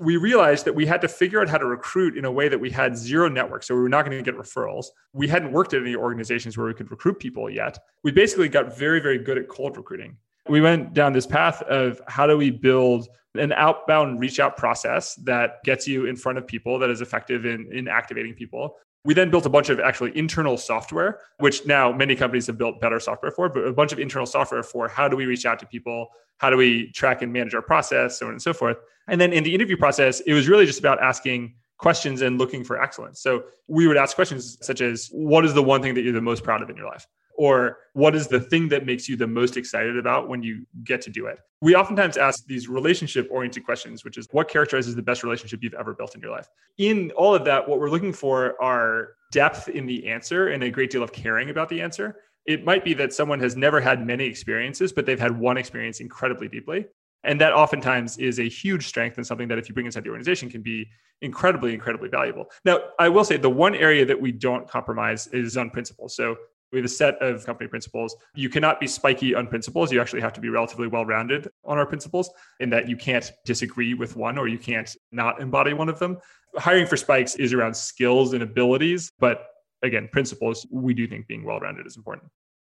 We realized that we had to figure out how to recruit in a way that we had zero network. So we were not going to get referrals. We hadn't worked at any organizations where we could recruit people yet. We basically got very, very good at cold recruiting. We went down this path of how do we build an outbound reach out process that gets you in front of people, that is effective in activating people. We then built a bunch of actually internal software, which now many companies have built better software for, but a bunch of internal software for how do we reach out to people? How do we track and manage our process? So on and so forth. And then in the interview process, it was really just about asking questions and looking for excellence. So we would ask questions such as, what is the one thing that you're the most proud of in your life? Or what is the thing that makes you the most excited about when you get to do it? We oftentimes ask these relationship-oriented questions, which is what characterizes the best relationship you've ever built in your life? In all of that, what we're looking for are depth in the answer and a great deal of caring about the answer. It might be that someone has never had many experiences, but they've had one experience incredibly deeply. And that oftentimes is a huge strength and something that if you bring inside the organization can be incredibly, incredibly valuable. Now, I will say the one area that we don't compromise is on principles. So we have a set of company principles. You cannot be spiky on principles. You actually have to be relatively well-rounded on our principles in that you can't disagree with one or you can't not embody one of them. Hiring for spikes is around skills and abilities. But again, principles, we do think being well-rounded is important.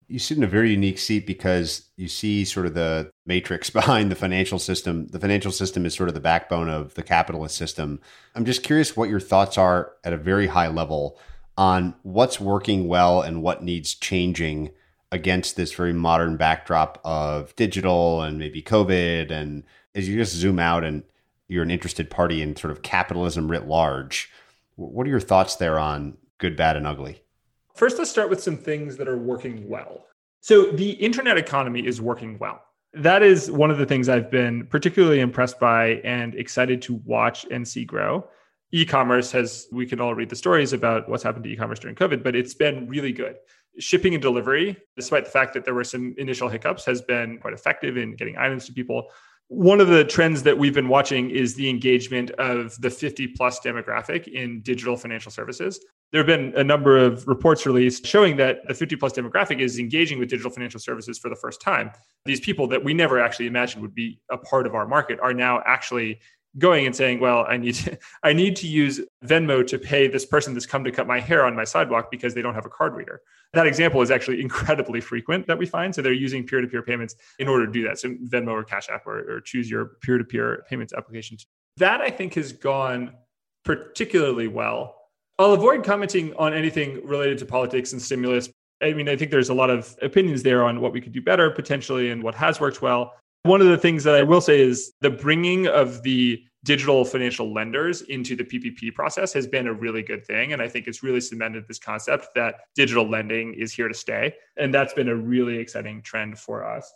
You sit in a very unique seat because you see sort of the matrix behind the financial system. The financial system is sort of the backbone of the capitalist system. I'm just curious what your thoughts are at a very high level on what's working well and what needs changing against this very modern backdrop of digital and maybe COVID. And as you just zoom out and you're an interested party in sort of capitalism writ large, what are your thoughts there on good, bad, and ugly? First, let's start with some things that are working well. So the internet economy is working well. That is one of the things I've been particularly impressed by and excited to watch and see grow. E-commerce has, we can all read the stories about what's happened to e-commerce during COVID, but it's been really good. Shipping and delivery, despite the fact that there were some initial hiccups, has been quite effective in getting items to people. One of the trends that we've been watching is the engagement of the 50 plus demographic in digital financial services. There have been a number of reports released showing that the 50 plus demographic is engaging with digital financial services for the first time. These people that we never actually imagined would be a part of our market are now actually going and saying, well, I need to use Venmo to pay this person that's come to cut my hair on my sidewalk because they don't have a card reader. That example is actually incredibly frequent that we find. So they're using peer-to-peer payments in order to do that. So Venmo or Cash App or choose your peer-to-peer payments applications. That I think has gone particularly well. I'll avoid commenting on anything related to politics and stimulus. I mean, I think there's a lot of opinions there on what we could do better potentially and what has worked well. One of the things that I will say is the bringing of the digital financial lenders into the PPP process has been a really good thing. And I think it's really cemented this concept that digital lending is here to stay. And that's been a really exciting trend for us.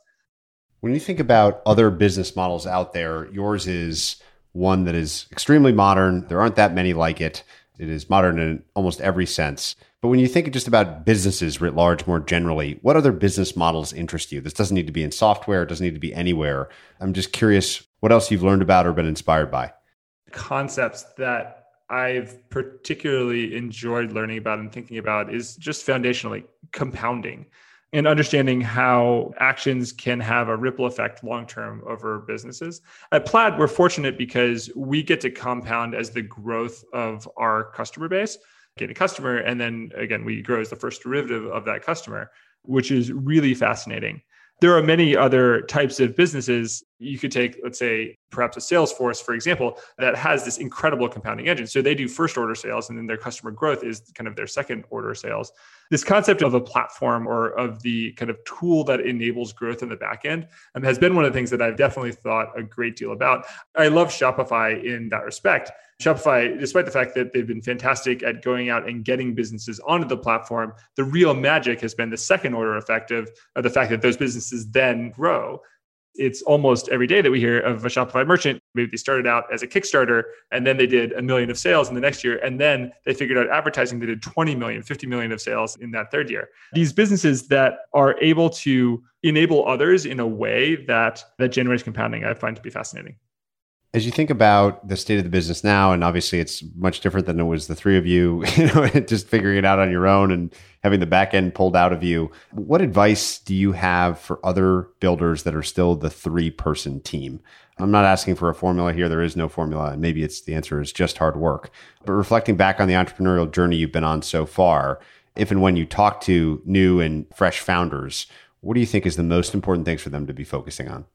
When you think about other business models out there, yours is one that is extremely modern. There aren't that many like it. It is modern in almost every sense. But when you think just about businesses writ large more generally, what other business models interest you? This doesn't need to be in software. It doesn't need to be anywhere. I'm just curious what else you've learned about or been inspired by. Concepts that I've particularly enjoyed learning about and thinking about is just foundationally compounding and understanding how actions can have a ripple effect long-term over businesses. At Plaid, we're fortunate because we get to compound as the growth of our customer base. Get a customer, and then again, we grow as the first derivative of that customer, which is really fascinating. There are many other types of businesses. You could take, let's say, perhaps a Salesforce, for example, that has this incredible compounding engine. So they do first order sales, and then their customer growth is kind of their second order sales. This concept of a platform or of the kind of tool that enables growth in the back end has been one of the things that I've definitely thought a great deal about. I love Shopify in that respect. Shopify, despite the fact that they've been fantastic at going out and getting businesses onto the platform, the real magic has been the second order effect of the fact that those businesses then grow. It's almost every day that we hear of a Shopify merchant. Maybe they started out as a Kickstarter and then they did $1 million of sales in the next year. And then they figured out advertising. They did 20 million, 50 million of sales in that third year. These businesses that are able to enable others in a way that generates compounding, I find to be fascinating. As you think about the state of the business now, and obviously it's much different than it was the three of you, just figuring it out on your own and having the back end pulled out of you, what advice do you have for other builders that are still the three-person team? I'm not asking for a formula here. There is no formula, and maybe it's the answer is just hard work. But reflecting back on the entrepreneurial journey you've been on so far, if and when you talk to new and fresh founders, what do you think is the most important things for them to be focusing on?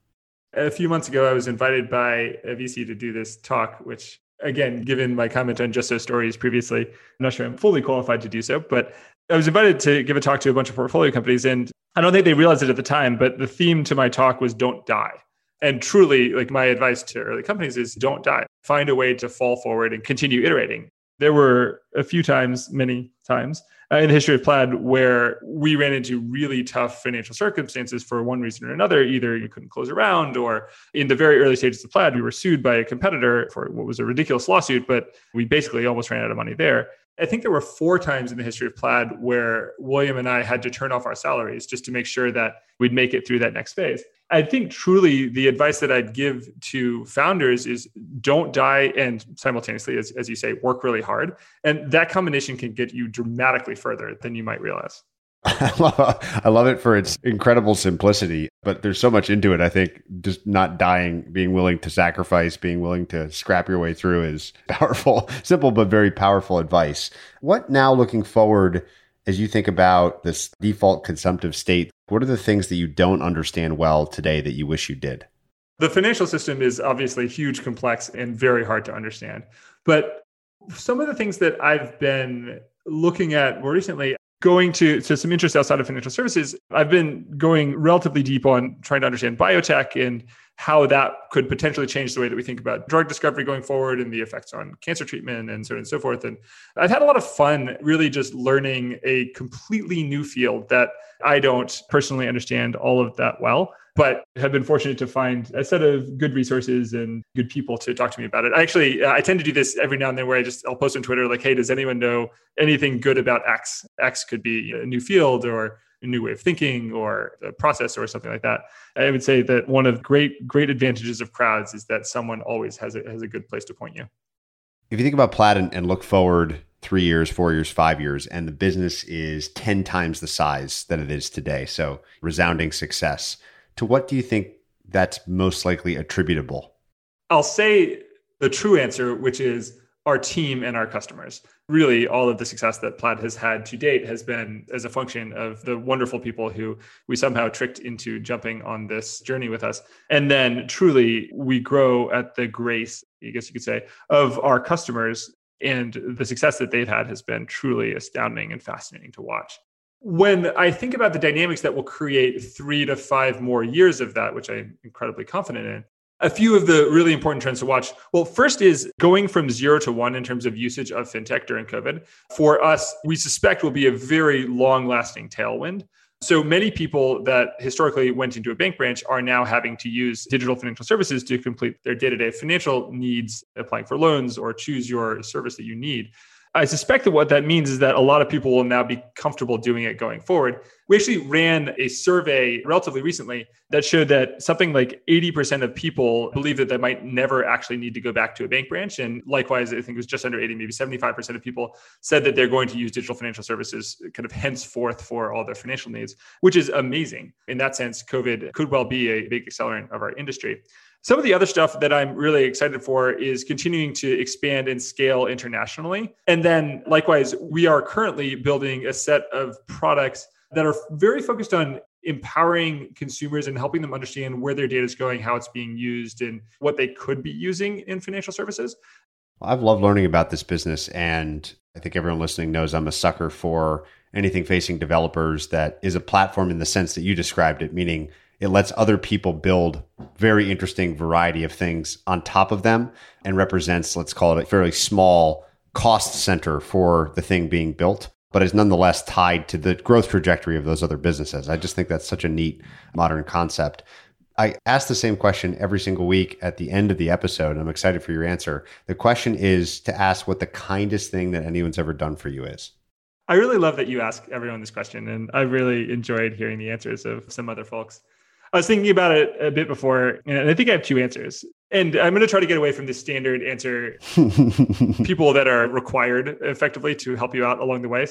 A few months ago, I was invited by a VC to do this talk, which again, given my comment on Just So Stories previously, I'm not sure I'm fully qualified to do so, but I was invited to give a talk to a bunch of portfolio companies. And I don't think they realized it at the time, but the theme to my talk was don't die. And truly, like my advice to early companies is don't die. Find a way to fall forward and continue iterating. There were a few times, many times in the history of Plaid where we ran into really tough financial circumstances for one reason or another. Either you couldn't close a round, or in the very early stages of Plaid, we were sued by a competitor for what was a ridiculous lawsuit, but we basically almost ran out of money there. I think there were 4 times in the history of Plaid where William and I had to turn off our salaries just to make sure that we'd make it through that next phase. I think truly the advice that I'd give to founders is don't die and simultaneously, as you say, work really hard. And that combination can get you dramatically further than you might realize. I love it for its incredible simplicity, but there's so much into it. I think just not dying, being willing to sacrifice, being willing to scrap your way through is powerful, simple, but very powerful advice. What now, looking forward, as you think about this default consumptive state, what are the things that you don't understand well today that you wish you did? The financial system is obviously huge, complex, and very hard to understand. But some of the things that I've been looking at more recently, going to some interest outside of financial services, I've been going relatively deep on trying to understand biotech and how that could potentially change the way that we think about drug discovery going forward and the effects on cancer treatment and so on and so forth. And I've had a lot of fun really just learning a completely new field that I don't personally understand all of that well, but have been fortunate to find a set of good resources and good people to talk to me about it. I tend to do this every now and then where I'll post on Twitter, like, hey, does anyone know anything good about X? X could be a new field or a new way of thinking or a process or something like that. I would say that one of the great advantages of crowds is that someone always has a good place to point you. If you think about Plaid and look forward 3 years, 4 years, 5 years, and the business is 10 times the size that it is today, so resounding success, to what do you think that's most likely attributable? I'll say the true answer, which is our team and our customers. Really, all of the success that Plaid has had to date has been as a function of the wonderful people who we somehow tricked into jumping on this journey with us. And then truly, we grow at the grace, I guess you could say, of our customers. And the success that they've had has been truly astounding and fascinating to watch. When I think about the dynamics that will create 3 to 5 more years of that, which I'm incredibly confident in, a few of the really important trends to watch. Well, first is going from 0 to 1 in terms of usage of fintech during COVID. For us, we suspect will be a very long-lasting tailwind. So many people that historically went into a bank branch are now having to use digital financial services to complete their day-to-day financial needs, applying for loans or choose your service that you need. I suspect that what that means is that a lot of people will now be comfortable doing it going forward. We actually ran a survey relatively recently that showed that something like 80% of people believe that they might never actually need to go back to a bank branch. And likewise, I think it was just under 80, maybe 75% of people said that they're going to use digital financial services kind of henceforth for all their financial needs, which is amazing. In that sense, COVID could well be a big accelerant of our industry. Some of the other stuff that I'm really excited for is continuing to expand and scale internationally. And then likewise, we are currently building a set of products that are very focused on empowering consumers and helping them understand where their data is going, how it's being used, and what they could be using in financial services. Well, I've loved learning about this business. And I think everyone listening knows I'm a sucker for anything facing developers that is a platform in the sense that you described it, meaning it lets other people build very interesting variety of things on top of them and represents, let's call it a fairly small cost center for the thing being built, but is nonetheless tied to the growth trajectory of those other businesses. I just think that's such a neat modern concept. I ask the same question every single week at the end of the episode, and I'm excited for your answer. The question is to ask what the kindest thing that anyone's ever done for you is. I really love that you ask everyone this question, and I really enjoyed hearing the answers of some other folks. I was thinking about it a bit before, and I think I have 2 answers. And I'm going to try to get away from the standard answer people that are required effectively to help you out along the way.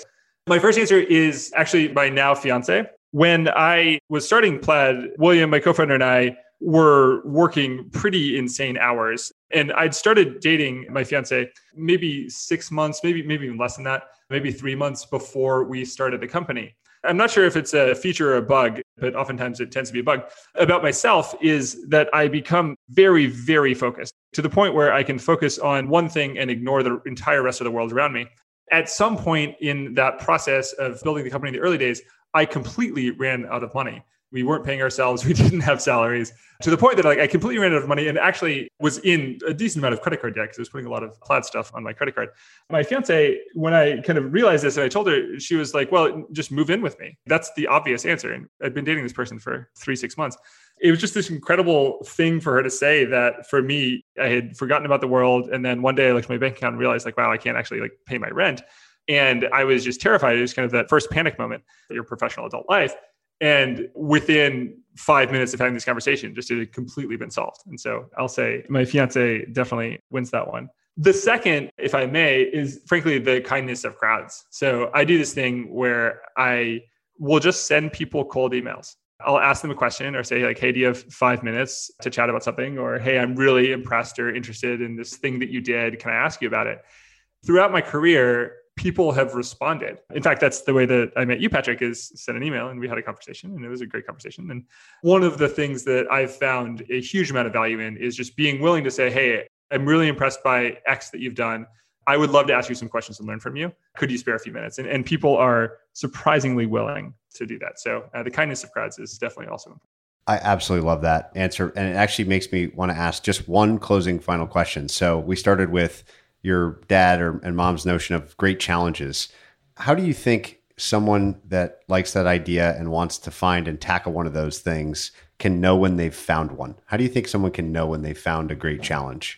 My first answer is actually my now fiance. When I was starting Plaid, William, my co-founder, and I were working pretty insane hours. And I'd started dating my fiance maybe 6 months, maybe even less than that, maybe 3 months before we started the company. I'm not sure if it's a feature or a bug, but oftentimes it tends to be a bug, about myself is that I become very, very focused to the point where I can focus on one thing and ignore the entire rest of the world around me. At some point in that process of building the company in the early days, I completely ran out of money. We weren't paying ourselves. We didn't have salaries to the point that I completely ran out of money and actually was in a decent amount of credit card debt because I was putting a lot of Plaid stuff on my credit card. My fiance, when I kind of realized this and I told her, she was like, well, just move in with me. That's the obvious answer. And I'd been dating this person for 3-6 months. It was just this incredible thing for her to say that for me, I had forgotten about the world. And then one day I looked at my bank account and realized like, wow, I can't actually like pay my rent. And I was just terrified. It was kind of that first panic moment in your professional adult life. And within 5 minutes of having this conversation, just it had completely been solved. And so I'll say my fiance definitely wins that one. The second, if I may, is frankly the kindness of crowds. So I do this thing where I will just send people cold emails. I'll ask them a question or say like, hey, do you have 5 minutes to chat about something? Or, hey, I'm really impressed or interested in this thing that you did. Can I ask you about it? Throughout my career, people have responded. In fact, that's the way that I met you, Patrick, is sent an email and we had a conversation and it was a great conversation. And one of the things that I've found a huge amount of value in is just being willing to say, hey, I'm really impressed by X that you've done. I would love to ask you some questions and learn from you. Could you spare a few minutes? And people are surprisingly willing to do that. So the kindness of crowds is definitely also important. I absolutely love that answer. And it actually makes me want to ask just one closing final question. So we started with your dad and mom's notion of great challenges. How do you think someone that likes that idea and wants to find and tackle one of those things can know when they've found one? How do you think someone can know when they've found a great challenge?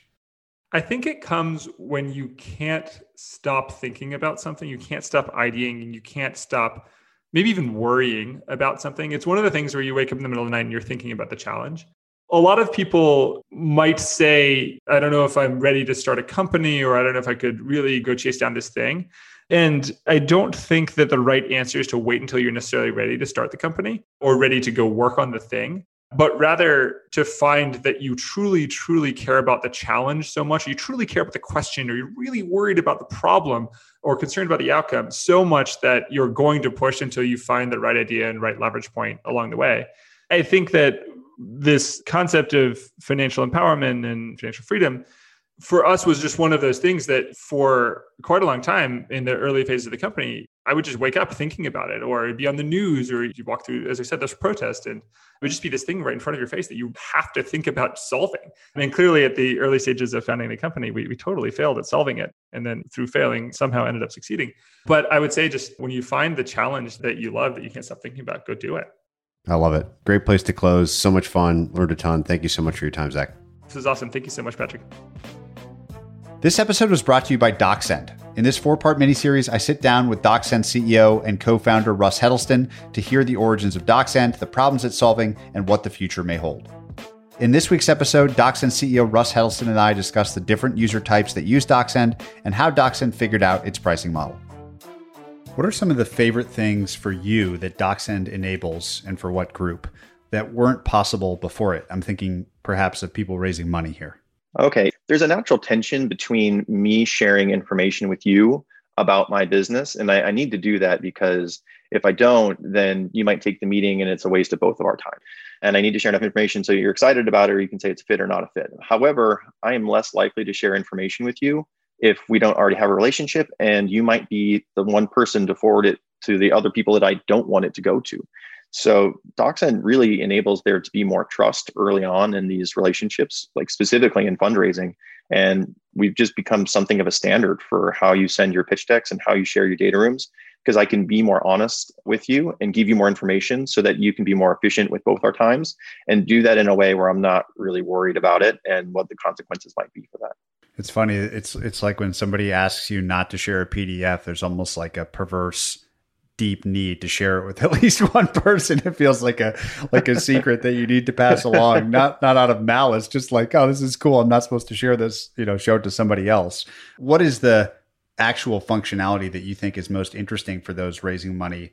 I think it comes when you can't stop thinking about something, you can't stop ideating, and you can't stop maybe even worrying about something. It's one of the things where you wake up in the middle of the night and you're thinking about the challenge. A lot of people might say, I don't know if I'm ready to start a company, or I don't know if I could really go chase down this thing. And I don't think that the right answer is to wait until you're necessarily ready to start the company or ready to go work on the thing, but rather to find that you truly, truly care about the challenge so much, you truly care about the question, or you're really worried about the problem or concerned about the outcome so much that you're going to push until you find the right idea and right leverage point along the way. I think that this concept of financial empowerment and financial freedom for us was just one of those things that for quite a long time in the early phase of the company, I would just wake up thinking about it, or it'd be on the news, or you walk through, as I said, there's protest, and it would just be this thing right in front of your face that you have to think about solving. I mean, clearly at the early stages of founding the company, we totally failed at solving it. And then through failing, somehow ended up succeeding. But I would say just when you find the challenge that you love, that you can't stop thinking about, go do it. I love it. Great place to close. So much fun. Learned a ton. Thank you so much for your time, Zach. This is awesome. Thank you so much, Patrick. This episode was brought to you by DocSend. In this 4-part miniseries, I sit down with DocSend CEO and co-founder Russ Heddleston to hear the origins of DocSend, the problems it's solving, and what the future may hold. In this week's episode, DocSend CEO Russ Heddleston and I discuss the different user types that use DocSend and how DocSend figured out its pricing model. What are some of the favorite things for you that DocSend enables, and for what group, that weren't possible before it? I'm thinking perhaps of people raising money here. Okay. There's a natural tension between me sharing information with you about my business. And I need to do that, because if I don't, then you might take the meeting and it's a waste of both of our time. And I need to share enough information so you're excited about it, or you can say it's a fit or not a fit. However, I am less likely to share information with you if we don't already have a relationship, and you might be the one person to forward it to the other people that I don't want it to go to. So DocSend really enables there to be more trust early on in these relationships, like specifically in fundraising. And we've just become something of a standard for how you send your pitch decks and how you share your data rooms, because I can be more honest with you and give you more information so that you can be more efficient with both our times, and do that in a way where I'm not really worried about it and what the consequences might be for that. It's funny. It's like when somebody asks you not to share a PDF, there's almost like a perverse deep need to share it with at least one person. It feels like a secret that you need to pass along, not out of malice, just like, oh, this is cool. I'm not supposed to share this, show it to somebody else. What is the actual functionality that you think is most interesting for those raising money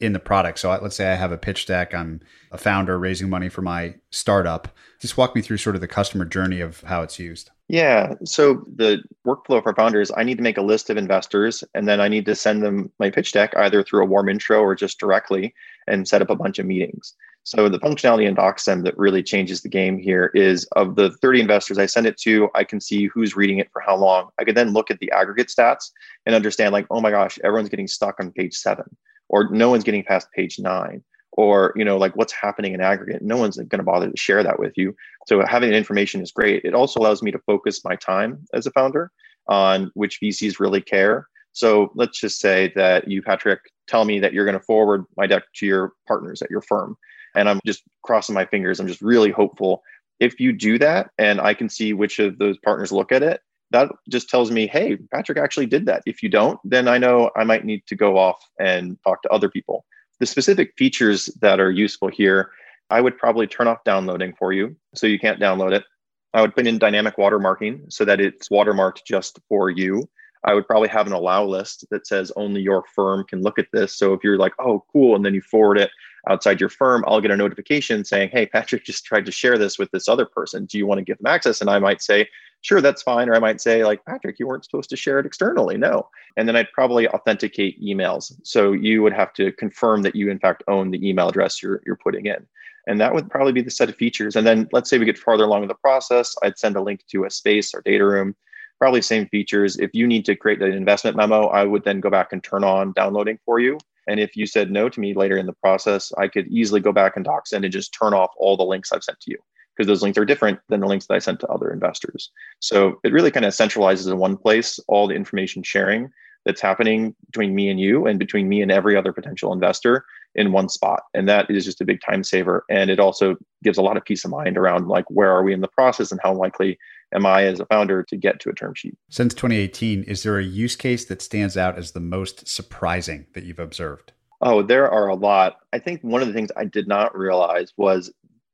in the product? So let's say I have a pitch deck. I'm a founder raising money for my startup. Just walk me through sort of the customer journey of how it's used. Yeah. So the workflow for founders, I need to make a list of investors, and then I need to send them my pitch deck either through a warm intro or just directly, and set up a bunch of meetings. So the functionality in DocSend that really changes the game here is, of the 30 investors I send it to, I can see who's reading it for how long. I could then look at the aggregate stats and understand, like, oh my gosh, everyone's getting stuck on page 7, or no one's getting past page 9. Or, like, what's happening in aggregate. No one's going to bother to share that with you. So having that information is great. It also allows me to focus my time as a founder on which VCs really care. So let's just say that you, Patrick, tell me that you're going to forward my deck to your partners at your firm. And I'm just crossing my fingers. I'm just really hopeful. If you do that, and I can see which of those partners look at it, that just tells me, hey, Patrick actually did that. If you don't, then I know I might need to go off and talk to other people. The specific features that are useful here I would probably turn off downloading for you so you can't download it. I would put in dynamic watermarking so that it's watermarked just for you. I would probably have an allow list that says only your firm can look at this. So if you're like, oh, cool, and then you forward it outside your firm, I'll get a notification saying, hey, Patrick just tried to share this with this other person. Do you want to give them access? And I might say, sure, that's fine. Or I might say like, Patrick, you weren't supposed to share it externally. No. And then I'd probably authenticate emails. So you would have to confirm that you in fact own the email address you're putting in. And that would probably be the set of features. And then let's say we get farther along in the process, I'd send a link to a space or data room, probably same features. If you need to create an investment memo, I would then go back and turn on downloading for you. And if you said no to me later in the process, I could easily go back and DocSend and just turn off all the links I've sent to you, because those links are different than the links that I sent to other investors. So it really kind of centralizes in one place all the information sharing that's happening between me and you and between me and every other potential investor in one spot. And that is just a big time saver. And it also gives a lot of peace of mind around like, where are we in the process and how likely am I as a founder to get to a term sheet? Since 2018, is there a use case that stands out as the most surprising that you've observed? Oh, there are a lot. I think one of the things I did not realize was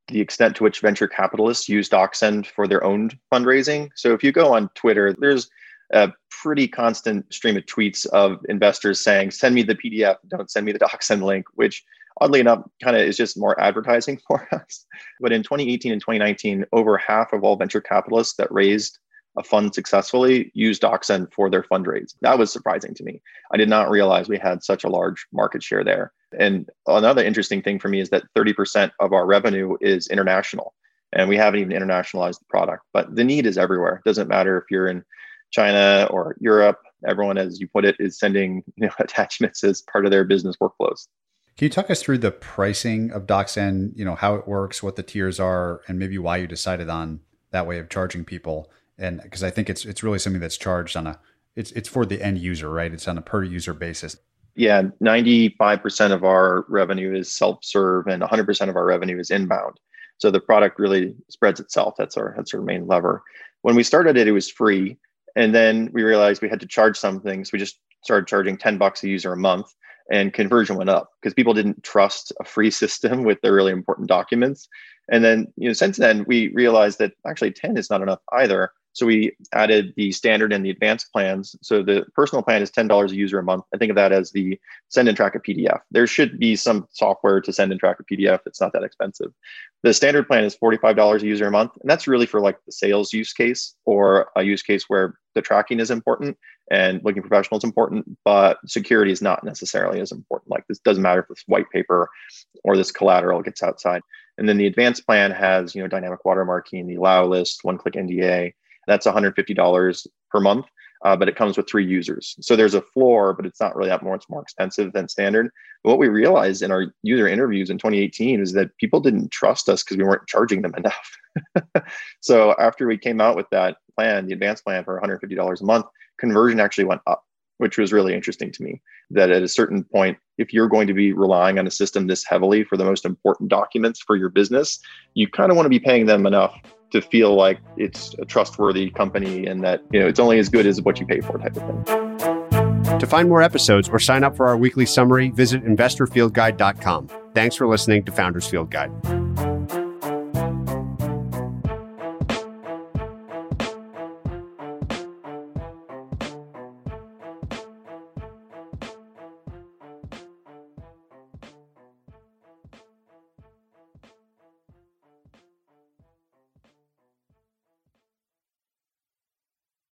the extent to which venture capitalists use DocSend for their own fundraising. So if you go on Twitter, there's a pretty constant stream of tweets of investors saying, send me the PDF, don't send me the DocSend link, which oddly enough kind of is just more advertising for us. But in 2018 and 2019, over half of all venture capitalists that raised a fund successfully used DocSend for their fundraise. That was surprising to me. I did not realize we had such a large market share there. And another interesting thing for me is that 30% of our revenue is international. And we haven't even internationalized the product, but the need is everywhere. It doesn't matter if you're in China or Europe, everyone, as you put it, is sending attachments as part of their business workflows. Can you talk us through the pricing of DocSend, how it works, what the tiers are, and maybe why you decided on that way of charging people? And because I think it's really something that's charged on it's for the end user, right? It's on a per user basis. Yeah, 95% of our revenue is self-serve and 100% of our revenue is inbound. So the product really spreads itself. That's our main lever. When we started it was free. And then we realized we had to charge something. So we just started charging $10 a user a month, and conversion went up because people didn't trust a free system with their really important documents. And then, since then we realized that actually 10 is not enough either. So we added the standard and the advanced plans. So the personal plan is $10 a user a month. I think of that as the send and track a PDF. There should be some software to send and track a PDF. It's not that expensive. The standard plan is $45 a user a month. And that's really for like the sales use case or a use case where the tracking is important and looking professional is important, but security is not necessarily as important. Like this doesn't matter if this white paper or this collateral gets outside. And then the advanced plan has, dynamic watermarking, the allow list, one-click NDA. That's $150 per month, but it comes with 3 users. So there's a floor, but it's not really that more. It's more expensive than standard. But what we realized in our user interviews in 2018 is that people didn't trust us because we weren't charging them enough. So after we came out with that plan, the advanced plan for $150 a month, conversion actually went up, which was really interesting to me. That at a certain point, if you're going to be relying on a system this heavily for the most important documents for your business, you kind of want to be paying them enough to feel like it's a trustworthy company and that, it's only as good as what you pay for type of thing. To find more episodes or sign up for our weekly summary, visit investorfieldguide.com. Thanks for listening to Founders Field Guide.